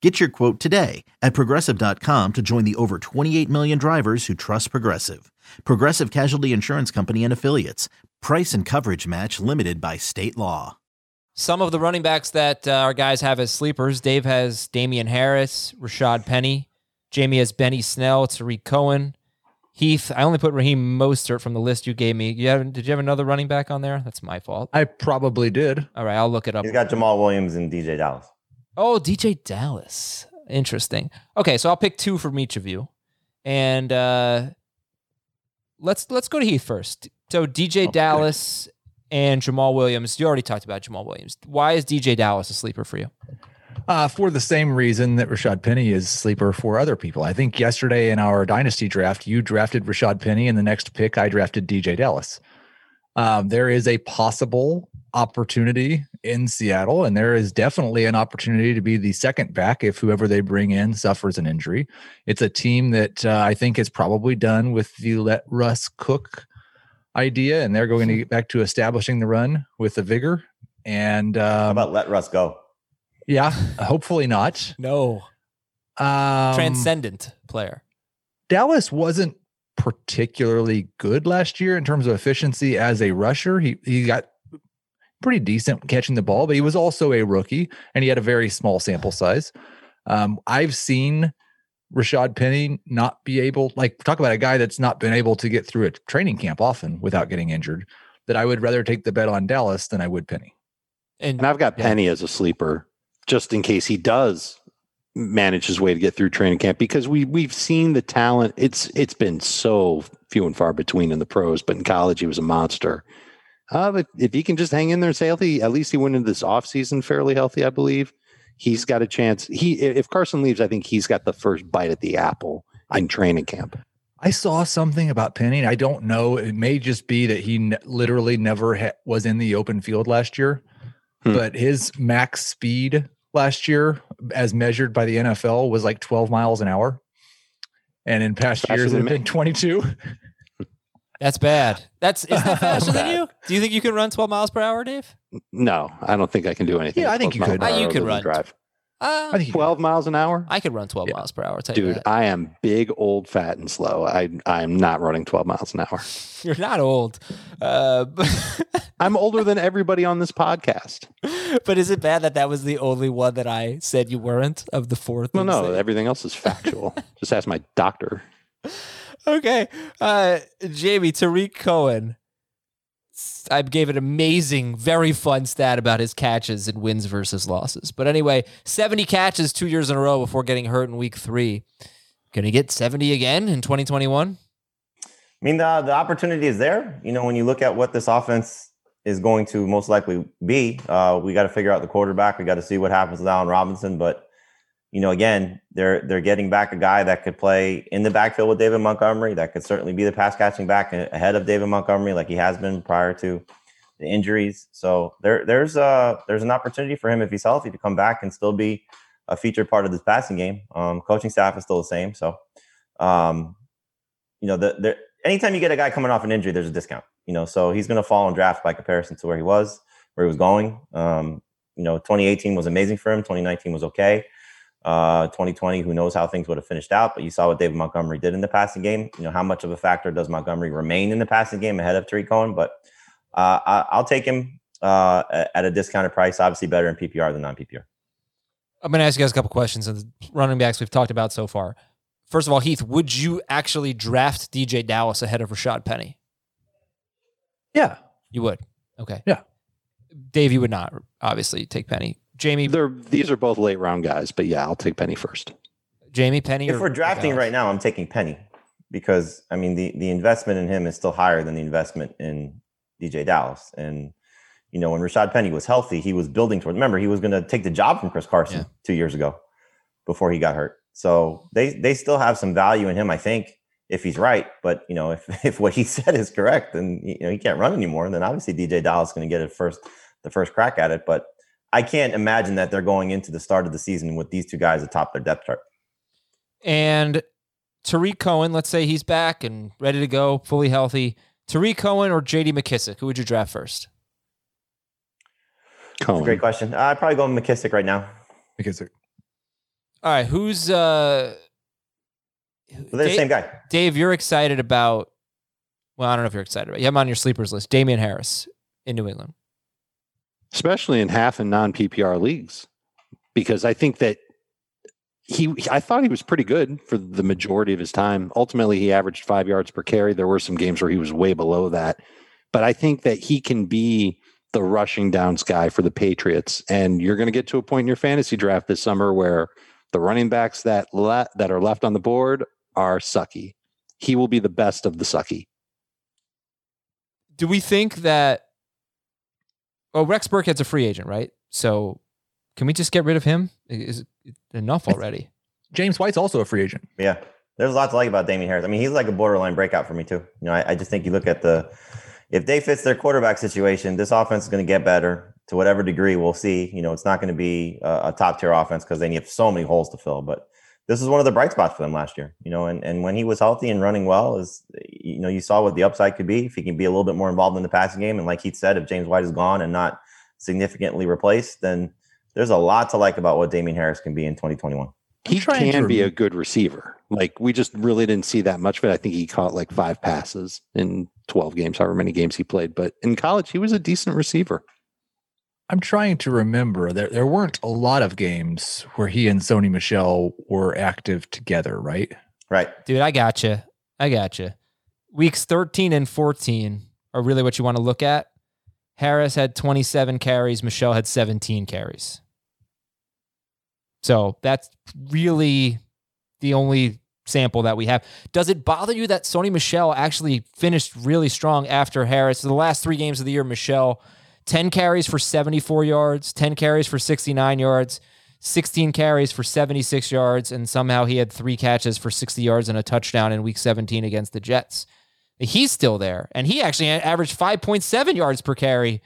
Get your quote today at Progressive.com to join the over 28 million drivers who trust Progressive. Progressive Casualty Insurance Company and Affiliates. Price and coverage match limited by state law. Some of the running backs that our guys have as sleepers, Dave has Damian Harris, Rashad Penny. Jamie has Benny Snell, Tarik Cohen. Heath, I only put Raheem Mostert from the list you gave me. Did you have another running back on there? That's my fault. I probably did. All right, I'll look it up. He's got Jamal Williams and DJ Dallas. Oh, DJ Dallas. Interesting. Okay, so I'll pick 2 from each of you. And let's go to Heath first. So DJ Dallas and Jamal Williams. You already talked about Jamal Williams. Why is DJ Dallas a sleeper for you? For the same reason that Rashad Penny is sleeper for other people. I think yesterday in our dynasty draft, you drafted Rashad Penny, and the next pick I drafted DJ Dallas. There is a possible opportunity in Seattle, and there is definitely an opportunity to be the second back if whoever they bring in suffers an injury. It's a team that I think is probably done with the let Russ cook idea, and they're going to get back to establishing the run with the vigor. And how about let Russ go? Yeah, hopefully not. No. Transcendent player. Dallas wasn't particularly good last year in terms of efficiency as a rusher. He got pretty decent catching the ball, but he was also a rookie, and he had a very small sample size. I've seen Rashad Penny not be able, like, talk about a guy that's not been able to get through a training camp often without getting injured, that I would rather take the bet on Dallas than I would Penny. And I've got Penny as a sleeper, just in case he does manage his way to get through training camp, because we've seen the talent. It's been so few and far between in the pros, but in college he was a monster. But if he can just hang in there and stay healthy, at least he went into this offseason fairly healthy, I believe. He's got a chance. If Carson leaves, I think he's got the first bite at the apple in training camp. I saw something about Penny. I don't know. It may just be that he literally never was in the open field last year, but his max speed last year, as measured by the NFL, was like 12 miles an hour. And in past years, it's been 22. That's bad. Is that faster than you? Do you think you can run 12 miles per hour, Dave? No, I don't think I can do anything. Yeah, I think you could. You could run. Drive. I think 12 miles an hour? I could run 12 miles per hour. Dude, I am big, old, fat, and slow. I'm not running 12 miles an hour. You're not old. I'm older than everybody on this podcast. But is it bad that was the only one that I said you weren't of the 4? Well, no, everything else is factual. Just ask my doctor. Okay. Jamie, Tarik Cohen. I gave an amazing, very fun stat about his catches and wins versus losses. But anyway, 70 catches 2 years in a row before getting hurt in week 3. Can he get 70 again in 2021? I mean, the opportunity is there. You know, when you look at what this offense is going to most likely be, we got to figure out the quarterback. We got to see what happens with Allen Robinson. But, you know, again, they're getting back a guy that could play in the backfield with David Montgomery, that could certainly be the pass-catching back ahead of David Montgomery like he has been prior to the injuries. So there's an opportunity for him, if he's healthy, to come back and still be a featured part of this passing game. Coaching staff is still the same. So, you know, anytime you get a guy coming off an injury, there's a discount. You know, so he's going to fall in draft by comparison to where he was. where he was going. 2018 was amazing for him. 2019 was okay. 2020, who knows how things would have finished out, but you saw what David Montgomery did in the passing game. You know, how much of a factor does Montgomery remain in the passing game ahead of Tarik Cohen? But I'll take him at a discounted price, obviously better in PPR than non-PPR. I'm going to ask you guys a couple questions on the running backs we've talked about so far. First of all, Heath, would you actually draft DJ Dallas ahead of Rashad Penny? Yeah. You would? Okay. Yeah. Dave, you would not obviously take Penny. Jamie? These are both late-round guys, but yeah, I'll take Penny first. Jamie, Penny? If we're drafting right now, I'm taking Penny because, I mean, the investment in him is still higher than the investment in DJ Dallas. And, you know, when Rashad Penny was healthy, he was building toward. Remember, he was going to take the job from Chris Carson 2 years ago before he got hurt. So they still have some value in him, I think, if he's right. But, you know, if what he said is correct and, you know, he can't run anymore, then obviously DJ Dallas is going to get the first crack at it. But I can't imagine that they're going into the start of the season with these two guys atop their depth chart. And Tarik Cohen, let's say he's back and ready to go, fully healthy. Tarik Cohen or J.D. McKissic? Who would you draft first? Cohen. That's a great question. I'd probably go with McKissic right now. McKissic. All right, who's... they're the same guy. Dave, you're excited about... Well, I don't know if you're excited about it. You have him on your sleepers list. Damian Harris in New England. Especially in half and non-PPR leagues, because I think that I thought he was pretty good for the majority of his time. Ultimately, he averaged 5 yards per carry. There were some games where he was way below that. But I think that he can be the rushing downs guy for the Patriots. And you're going to get to a point in your fantasy draft this summer where the running backs that are left on the board are sucky. He will be the best of the sucky. Do we think that... Well, Rex Burkhead's a free agent, right? So can we just get rid of him? Is it enough already? James White's also a free agent. Yeah. There's a lot to like about Damian Harris. I mean, he's like a borderline breakout for me too. You know, I just think you look at if they fits their quarterback situation, this offense is going to get better to whatever degree we'll see. You know, it's not going to be a top tier offense because they have so many holes to fill, but this is one of the bright spots for them last year, you know, and when he was healthy and running well is, you know, you saw what the upside could be if he can be a little bit more involved in the passing game. And like Heath said, if James White is gone and not significantly replaced, then there's a lot to like about what Damian Harris can be in 2021. He can be a good receiver. Like we just really didn't see that much of it. I think he caught like 5 passes in 12 games, however many games he played, but in college, he was a decent receiver. I'm trying to remember. There weren't a lot of games where he and Sony Michel were active together, right? Right. Dude, I gotcha. Weeks 13 and 14 are really what you want to look at. Harris had 27 carries. Michel had 17 carries. So that's really the only sample that we have. Does it bother you that Sony Michel actually finished really strong after Harris? The last 3 games of the year, Michel... 10 carries for 74 yards, 10 carries for 69 yards, 16 carries for 76 yards, and somehow he had 3 catches for 60 yards and a touchdown in week 17 against the Jets. He's still there, and he actually averaged 5.7 yards per carry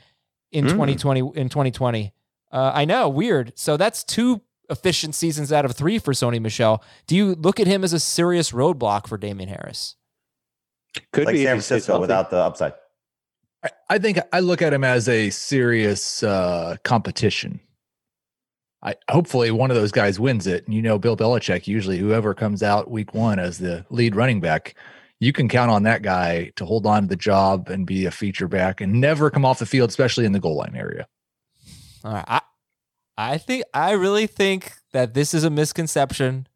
in 2020. I know, weird. So that's 2 efficient seasons out of 3 for Sony Michel. Do you look at him as a serious roadblock for Damian Harris? Could like be San Francisco without the upside. I think I look at him as a serious competition. Hopefully one of those guys wins it. And you know, Bill Belichick, usually whoever comes out week one as the lead running back, you can count on that guy to hold on to the job and be a feature back and never come off the field, especially in the goal line area. All right. I really think that this is a misconception.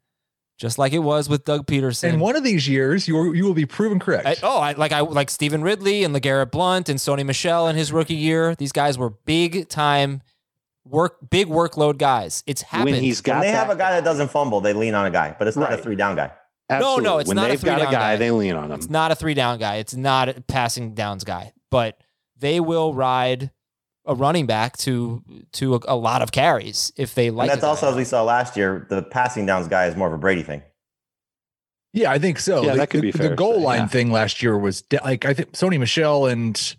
Just like it was with Doug Peterson. And one of these years, you will be proven correct. I like Stephen Ridley and LeGarrette Blount and Sony Michel in his rookie year. These guys were big workload guys. It's happened. When they have a guy that doesn't fumble, they lean on a guy, but it's not a 3-down guy. Absolutely. No, it's not a 3-down guy. When they've got a guy, they lean on him. It's not a 3-down guy. It's not a passing downs guy, but they will ride a running back to a lot of carries if they like. And that's also, as we saw last year, the passing downs guy is more of a Brady thing. Yeah, I think so. Yeah, that could be fair. The goal line thing last year was like, I think Sony Michel and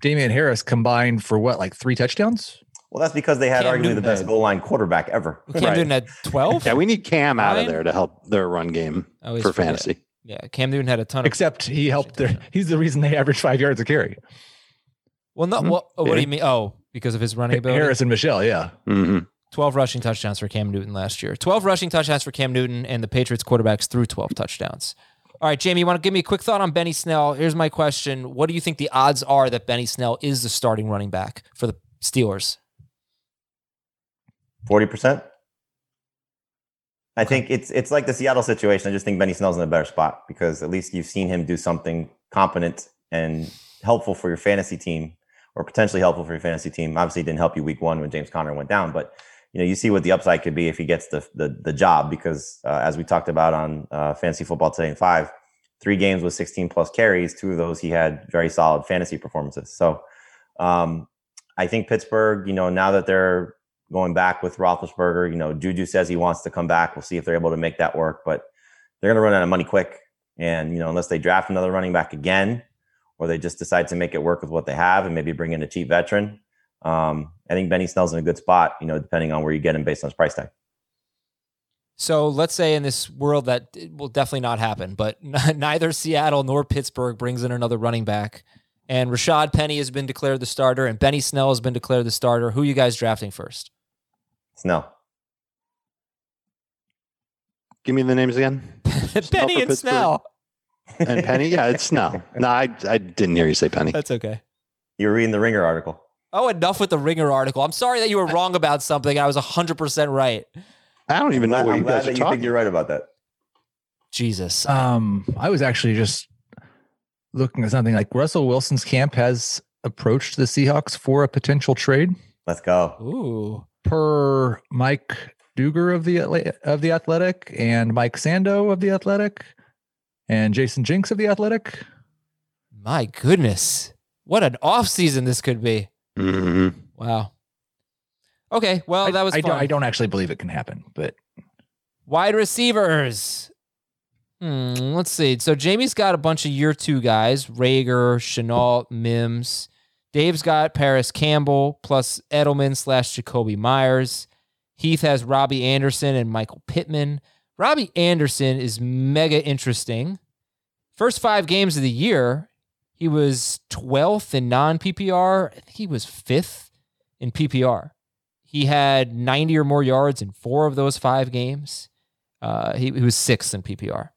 Damian Harris combined for what, like 3 touchdowns? Well, that's because they had arguably the best goal line quarterback ever. Cam Newton had 12? Yeah, we need Cam out of there to help their run game for fantasy. Yeah, Cam Newton had a ton of... Except he helped he's the reason they averaged 5 yards a carry. Well, no. What do you mean? Oh, because of his running ability. Harris and Michel, yeah. Mm-hmm. 12 rushing touchdowns for Cam Newton last year. 12 rushing touchdowns for Cam Newton, and the Patriots quarterbacks threw 12 touchdowns. All right, Jamie, you want to give me a quick thought on Benny Snell? Here's my question. What do you think the odds are that Benny Snell is the starting running back for the Steelers? 40%. I think it's like the Seattle situation. I just think Benny Snell's in a better spot because at least you've seen him do something competent and helpful for your fantasy team, or potentially helpful for your fantasy team. Obviously, it didn't help you week one when James Conner went down, but you know, you see what the upside could be if he gets the job, because as we talked about on Fantasy Football Today in 5, 3 games with 16 plus carries, 2 of those he had very solid fantasy performances. So I think Pittsburgh, you know, now that they're going back with Roethlisberger, you know, Juju says he wants to come back. We'll see if they're able to make that work, but they're going to run out of money quick. And, you know, unless they draft another running back again, or they just decide to make it work with what they have and maybe bring in a cheap veteran, I think Benny Snell's in a good spot, you know, depending on where you get him based on his price tag. So let's say in this world that it will definitely not happen, but neither Seattle nor Pittsburgh brings in another running back, and Rashad Penny has been declared the starter and Benny Snell has been declared the starter. Who are you guys drafting first? Snell. Give me the names again. Penny and Snell. And Penny? Yeah, it's Snell. No, I didn't hear you say Penny. That's okay. You were reading the Ringer article. Oh, enough with the Ringer article. I'm sorry that you were wrong about something. I was 100% right. I don't even know what you guys are talking. You think you're right about that. Jesus. I was actually just looking at something like Russell Wilson's camp has approached the Seahawks for a potential trade. Let's go. Ooh. Per Mike Duger of the Athletic and Mike Sando of the Athletic and Jason Jinks of the Athletic. My goodness. What an offseason this could be. Mm-hmm. Wow. Okay, well, that was fun. I don't actually believe it can happen, but... Wide receivers. Let's see. So Jamie's got a bunch of year 2 guys. Rager, Chenault, Mims. Dave's got Paris Campbell plus Edelman / Jakobi Meyers. Heath has Robbie Anderson and Michael Pittman. Robbie Anderson is mega interesting. First 5 games of the year, he was 12th in non-PPR. I think he was 5th in PPR. He had 90 or more yards in 4 of those 5 games. He was 6th in PPR.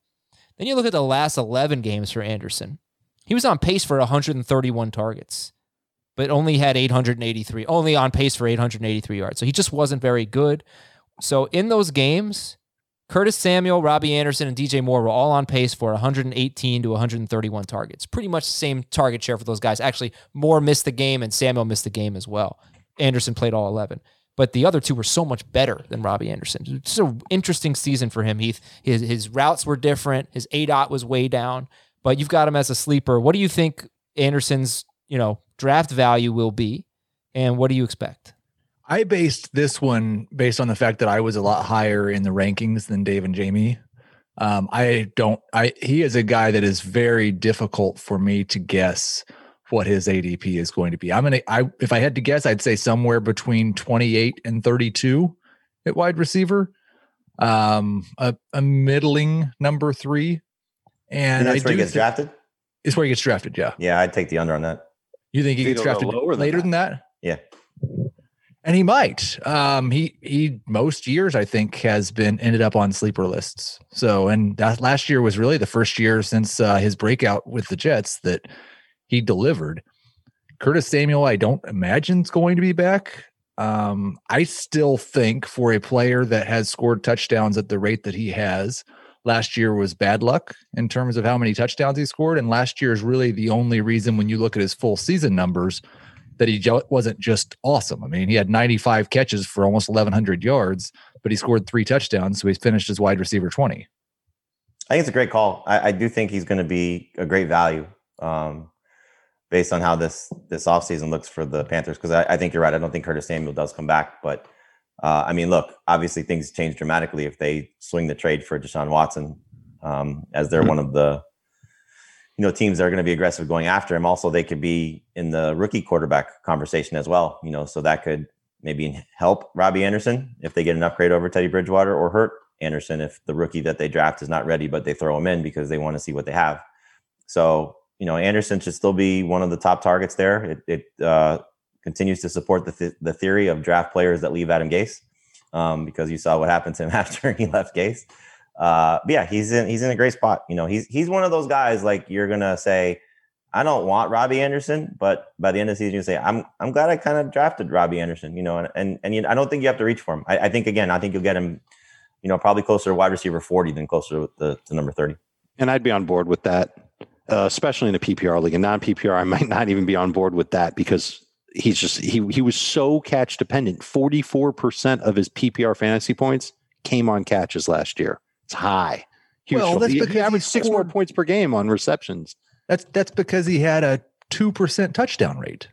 Then you look at the last 11 games for Anderson. He was on pace for 131 targets, but only had 883, only on pace for 883 yards. So he just wasn't very good. So in those games, Curtis Samuel, Robbie Anderson, and DJ Moore were all on pace for 118 to 131 targets. Pretty much the same target share for those guys. Actually, Moore missed the game and Samuel missed the game as well. Anderson played all 11. But the other two were so much better than Robbie Anderson. It's an interesting season for him, Heath. His routes were different. His ADOT was way down. But you've got him as a sleeper. What do you think Anderson's, you know, draft value will be, and what do you expect? I based this one based on the fact that I was a lot higher in the rankings than Dave and Jamie. He is a guy that is very difficult for me to guess what his ADP is going to be. If I had to guess, I'd say somewhere between 28 and 32 at wide receiver, a middling number 3. And that's where he gets drafted? It's where he gets drafted, yeah. Yeah, I'd take the under on that. You think he gets drafted later than that? Yeah. And he might. He most years, I think, has ended up on sleeper lists. So, and that last year was really the first year since his breakout with the Jets that he delivered. Curtis Samuel, I don't imagine is going to be back. I still think for a player that has scored touchdowns at the rate that he has, last year was bad luck in terms of how many touchdowns he scored. And last year is really the only reason when you look at his full season numbers that he wasn't just awesome. I mean, he had 95 catches for almost 1,100 yards, but he scored 3 touchdowns. So he's finished as wide receiver 20. I think it's a great call. I do think he's going to be a great value based on how this offseason looks for the Panthers. Because I think you're right. I don't think Curtis Samuel does come back, but I mean, look, obviously things change dramatically if they swing the trade for Deshaun Watson, as they're one of the, you know, teams that are going to be aggressive going after him. Also, they could be in the rookie quarterback conversation as well, you know, so that could maybe help Robbie Anderson if they get an upgrade over Teddy Bridgewater, or hurt Anderson if the rookie that they draft is not ready, but they throw him in because they want to see what they have. So, you know, Anderson should still be one of the top targets there. It continues to support the theory of draft players that leave Adam Gase, because you saw what happened to him after he left Gase. But yeah, he's in a great spot. You know, he's one of those guys like you're going to say, I don't want Robbie Anderson, but by the end of the season, you say, I'm glad I kind of drafted Robbie Anderson, you know, and I don't think you have to reach for him. I think you'll get him, you know, probably closer to wide receiver 40 than closer to number 30. And I'd be on board with that, especially in a PPR league. In non-PPR, I might not even be on board with that because he was so catch dependent. 44% of his PPR fantasy points came on catches last year. It's high. Huge. Well, that's because he averaged 6 more points per game on receptions. That's because he had a 2% touchdown rate.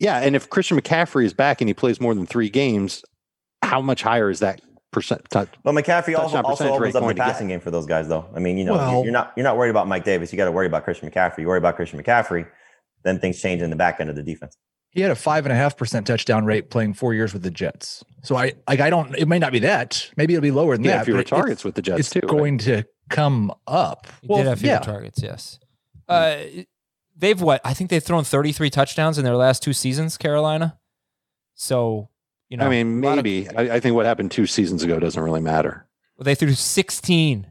Yeah, and if Christian McCaffrey is back and he plays more than 3 games, how much higher is that percent? Well, McCaffrey also opens up the passing game for those guys, though. I mean, you know, you're not worried about Mike Davis. You got to worry about Christian McCaffrey. You worry about Christian McCaffrey, then things change in the back end of the defense. He had a 5.5% touchdown rate playing 4 years with the Jets. So it may not be that. Maybe it'll be lower than that. If you were targets with the Jets, it's too. It's going to come up. He did have fewer targets, yes. They've what? I think they've thrown 33 touchdowns in their last 2 seasons, Carolina. So, you know, I mean, maybe. I think what happened 2 seasons ago doesn't really matter. Well, they threw 16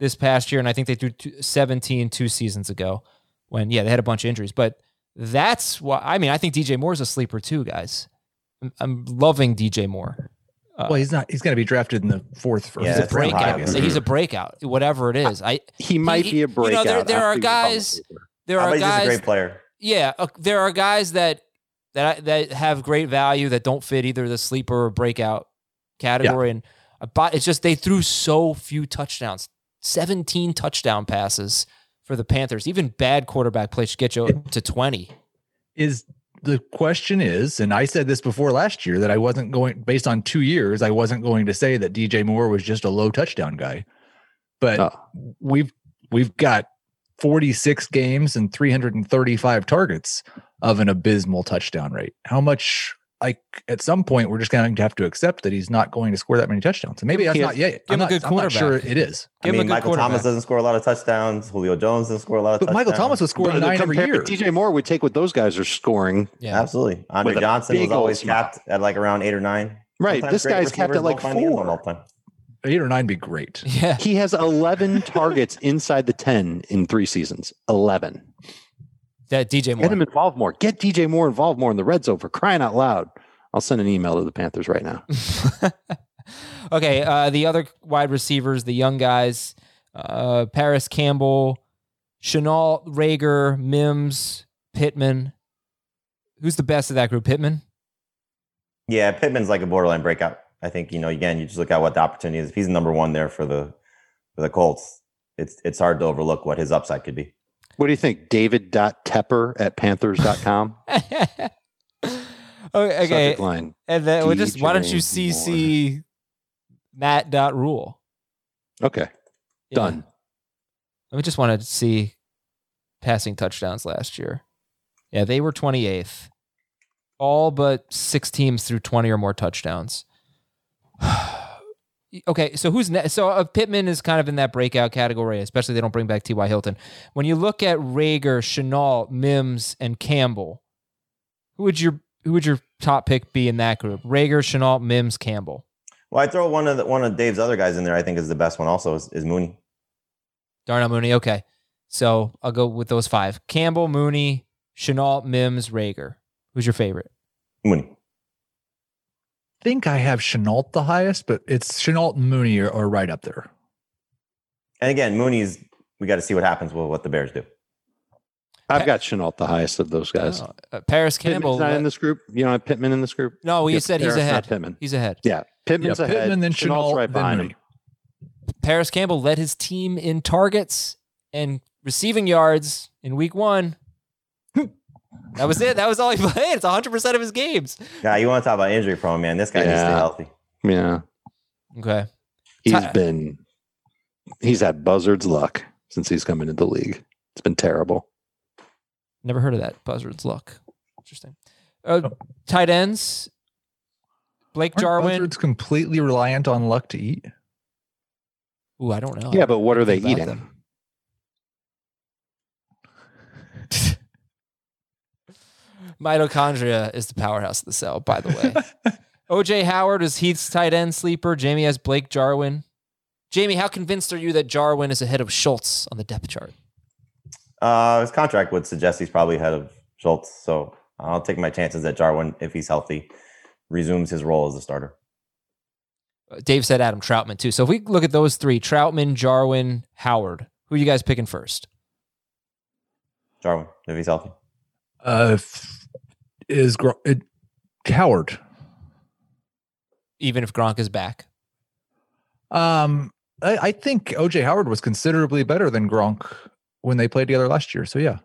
this past year, and I think they threw 17 2 seasons ago when, yeah, they had a bunch of injuries. But that's why, I mean, I think DJ Moore's a sleeper too, guys. I'm loving DJ Moore. Well, he's going to be drafted in the 4th. He's a breakout. He's a breakout, whatever it is. He might be a breakout. You know, there are guys. He's a great player. Yeah, there are guys that have great value that don't fit either the sleeper or breakout category. Yeah. And it's just they threw so few touchdowns, 17 touchdown passes for the Panthers. Even bad quarterback play should get you to 20. The question is, and I said this before last year, that I wasn't going, based on 2 years, I wasn't going to say that DJ Moore was just a low touchdown guy. But we've got 46 games and 335 targets of an abysmal touchdown rate. How much, like, at some point, we're just going to have to accept that he's not going to score that many touchdowns. And maybe that's not yet. I'm not sure it is. I mean, Michael Thomas doesn't score a lot of touchdowns. Julio Jones doesn't score a lot of touchdowns. Michael Thomas was scoring 9 every year. DJ Moore would take what those guys are scoring. Yeah, absolutely. Andre Johnson was always capped at like around 8 or 9. Right. Sometimes this guy's capped at like 4. 8 or 9 be great. Yeah. He has 11 targets inside the 10 in 3 seasons. 11. That DJ Moore. Get him involved more. Get DJ Moore involved more in the red zone, for crying out loud. I'll send an email to the Panthers right now. Okay, the other wide receivers, the young guys, Paris Campbell, Shenault, Rager, Mims, Pittman. Who's the best of that group? Pittman? Yeah, Pittman's like a borderline breakout. I think, you know, again, you just look at what the opportunity is. If he's number 1 there for the Colts, it's hard to overlook what his upside could be. What do you think? David.Tepper@Panthers.com? Okay, line, and then we'll just, why don't you CC Matt.Rule? Okay, yeah. Done. I just want to see passing touchdowns last year. Yeah, they were 28th. All but 6 teams threw 20 or more touchdowns. Okay, so who's next? So Pittman is kind of in that breakout category, especially they don't bring back T.Y. Hilton. When you look at Rager, Shenault, Mims, and Campbell, who would your top pick be in that group? Rager, Shenault, Mims, Campbell. Well, I throw one of Dave's other guys in there. I think is the best one. Also, is Mooney. Darnell Mooney. Okay, so I'll go with those 5: Campbell, Mooney, Shenault, Mims, Rager. Who's your favorite? Mooney. I think I have Shenault the highest, but it's Shenault and Mooney are right up there. And again, Mooney's. We got to see what happens with what the Bears do. I've got Shenault the highest of those guys. Oh, Paris Campbell. Pittman's not in this group. You don't have Pittman in this group? No, you said he's ahead. He's ahead. Yeah, Pittman's ahead. Pittman, then Shenault's right behind him. Paris Campbell led his team in targets and receiving yards in week 1. That was it. That was all he played. It's 100% of his games. Yeah, you want to talk about injury prone, man. This guy needs to stay healthy. Yeah. Okay. He's had buzzard's luck since he's come into the league. It's been terrible. Never heard of that. Buzzard's luck. Interesting. Tight ends. Blake Jarwin. Buzzards completely reliant on luck to eat. Ooh, I don't know. Yeah, but what are they eating? Mitochondria is the powerhouse of the cell, by the way. OJ Howard is Heath's tight end sleeper. Jamie has Blake Jarwin. Jamie, how convinced are you that Jarwin is ahead of Schultz on the depth chart? His contract would suggest he's probably ahead of Schultz, so I'll take my chances that Jarwin, if he's healthy, resumes his role as a starter. Dave said Adam Trautman, too. So if we look at those three, Trautman, Jarwin, Howard, who are you guys picking first? Jarwin, if he's healthy. Howard. Even if Gronk is back? I think OJ Howard was considerably better than Gronk when they played together last year, so yeah.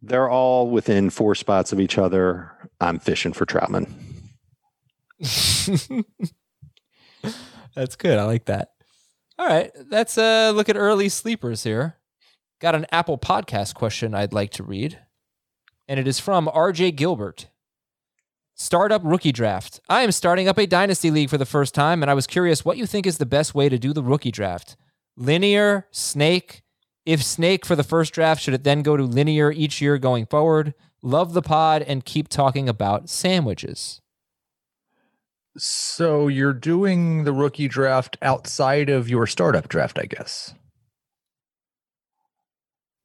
They're all within 4 spots of each other. I'm fishing for Trautman. That's good. I like that. All right. Let's look at early sleepers here. Got an Apple Podcast question I'd like to read. And it is from RJ Gilbert. Startup rookie draft. I am starting up a dynasty league for the first time, and I was curious what you think is the best way to do the rookie draft. Linear, snake. If snake for the first draft, should it then go to linear each year going forward? Love the pod and keep talking about sandwiches. So you're doing the rookie draft outside of your startup draft, I guess.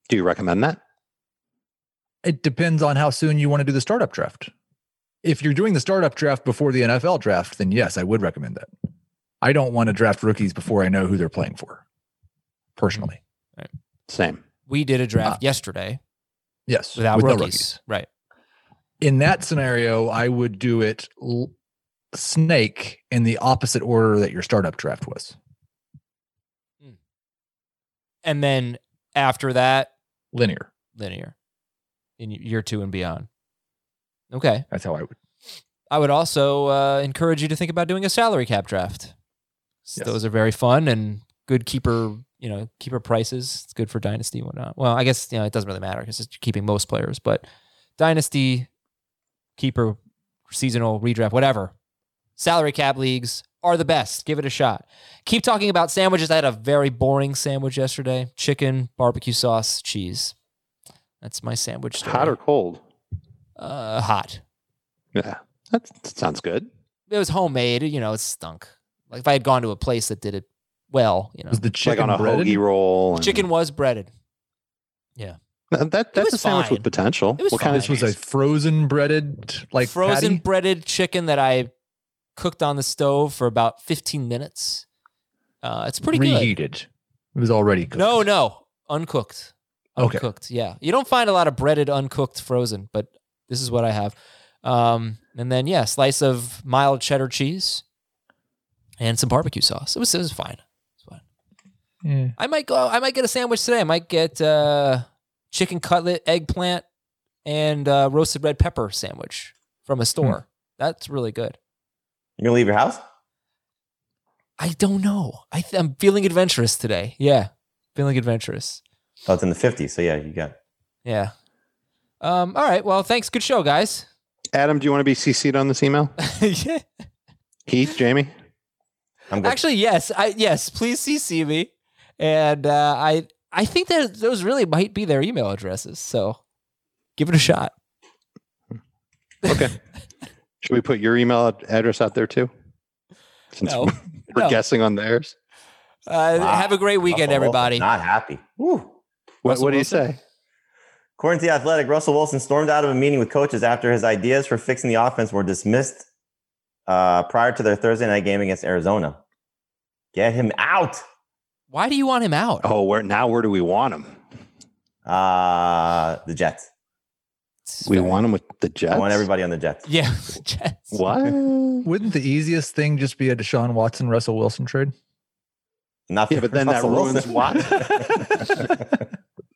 Do you recommend that? It depends on how soon you want to do the startup draft. If you're doing the startup draft before the NFL draft, then yes, I would recommend that. I don't want to draft rookies before I know who they're playing for, personally. Right. Same. We did a draft yesterday. Yes. Without rookies. Right. In that scenario, I would do it snake in the opposite order that your startup draft was. And then after that, linear in year 2 and beyond. Okay. That's how I would also encourage you to think about doing a salary cap draft. So yes. Those are very fun and good keeper prices. It's good for dynasty and whatnot. Well, I guess, it doesn't really matter because it's keeping most players, but dynasty, keeper, seasonal, redraft, whatever. Salary cap leagues are the best. Give it a shot. Keep talking about sandwiches. I had a very boring sandwich yesterday. Chicken, barbecue sauce, cheese. That's my sandwich story. Hot or cold? Hot. Yeah, that sounds good. It was homemade. It stunk. Like if I had gone to a place that did it well, was the chicken like on a hoagie roll? Chicken was breaded. Yeah. That's a sandwich fine. With potential. What kind of cheese? Was a frozen breaded patty? Breaded chicken that I cooked on the stove for about 15 minutes. It's pretty reheated. Good. It was already cooked. No, uncooked. Okay. Uncooked. Yeah, you don't find a lot of breaded uncooked frozen, but this is what I have. And then slice of mild cheddar cheese and some barbecue sauce. It was fine. It's fine. Yeah. I might get a sandwich today. I might get chicken cutlet, eggplant, and roasted red pepper sandwich from a store. That's really good. You gonna leave your house? I don't know. I'm feeling adventurous today. Yeah, feeling adventurous. Oh, it's in the 50s, so yeah, you got it. Yeah. All right, well, thanks. Good show, guys. Adam, do you want to be CC'd on this email? Yeah. Heath, Jamie? I'm good. Actually, yes. Yes, please CC me. And I think that those really might be their email addresses. So give it a shot. Okay. Should we put your email address out there too? Since we're guessing on theirs. Have a great weekend, everybody. Not happy. Woo. What do you say? According to The Athletic, Russell Wilson stormed out of a meeting with coaches after his ideas for fixing the offense were dismissed prior to their Thursday night game against Arizona. Get him out. Why do you want him out? Oh, where do we want him? The Jets. We want him with the Jets? I want everybody on the Jets. Yeah, Jets. What? Wouldn't the easiest thing just be a Deshaun Watson, Russell Wilson trade? Nothing. Yeah, but then Russell ruins Watson.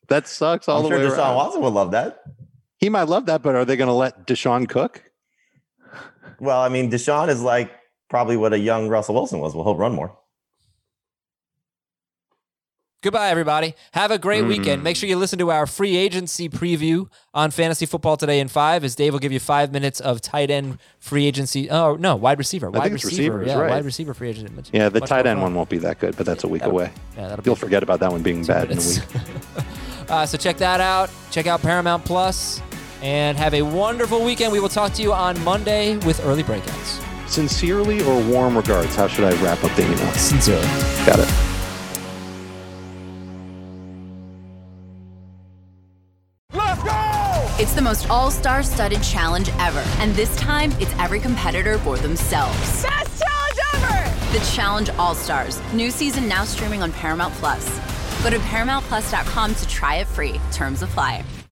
That sucks all the way around. Deshaun Watson would love that. He might love that, but are they going to let Deshaun cook? Well, I mean, Deshaun is like probably what a young Russell Wilson was. Well, he'll run more. Goodbye, everybody. Have a great weekend. Make sure you listen to our free agency preview on Fantasy Football Today in 5, as Dave will give you 5 minutes of tight end free agency. Oh, no, wide receiver. Wide receiver. Yeah, right. Wide receiver free agent. Yeah, the tight end one won't be that good, but that's a week away. You'll forget about that one being bad in a week. So check that out. Check out Paramount Plus. And have a wonderful weekend. We will talk to you on Monday with early breakouts. Sincerely or warm regards? How should I wrap up the email? Sincerely. Got it. It's the most all-star studded challenge ever. And this time, it's every competitor for themselves. Best challenge ever! The Challenge All-Stars. New season now streaming on Paramount+. Go to ParamountPlus.com to try it free. Terms apply.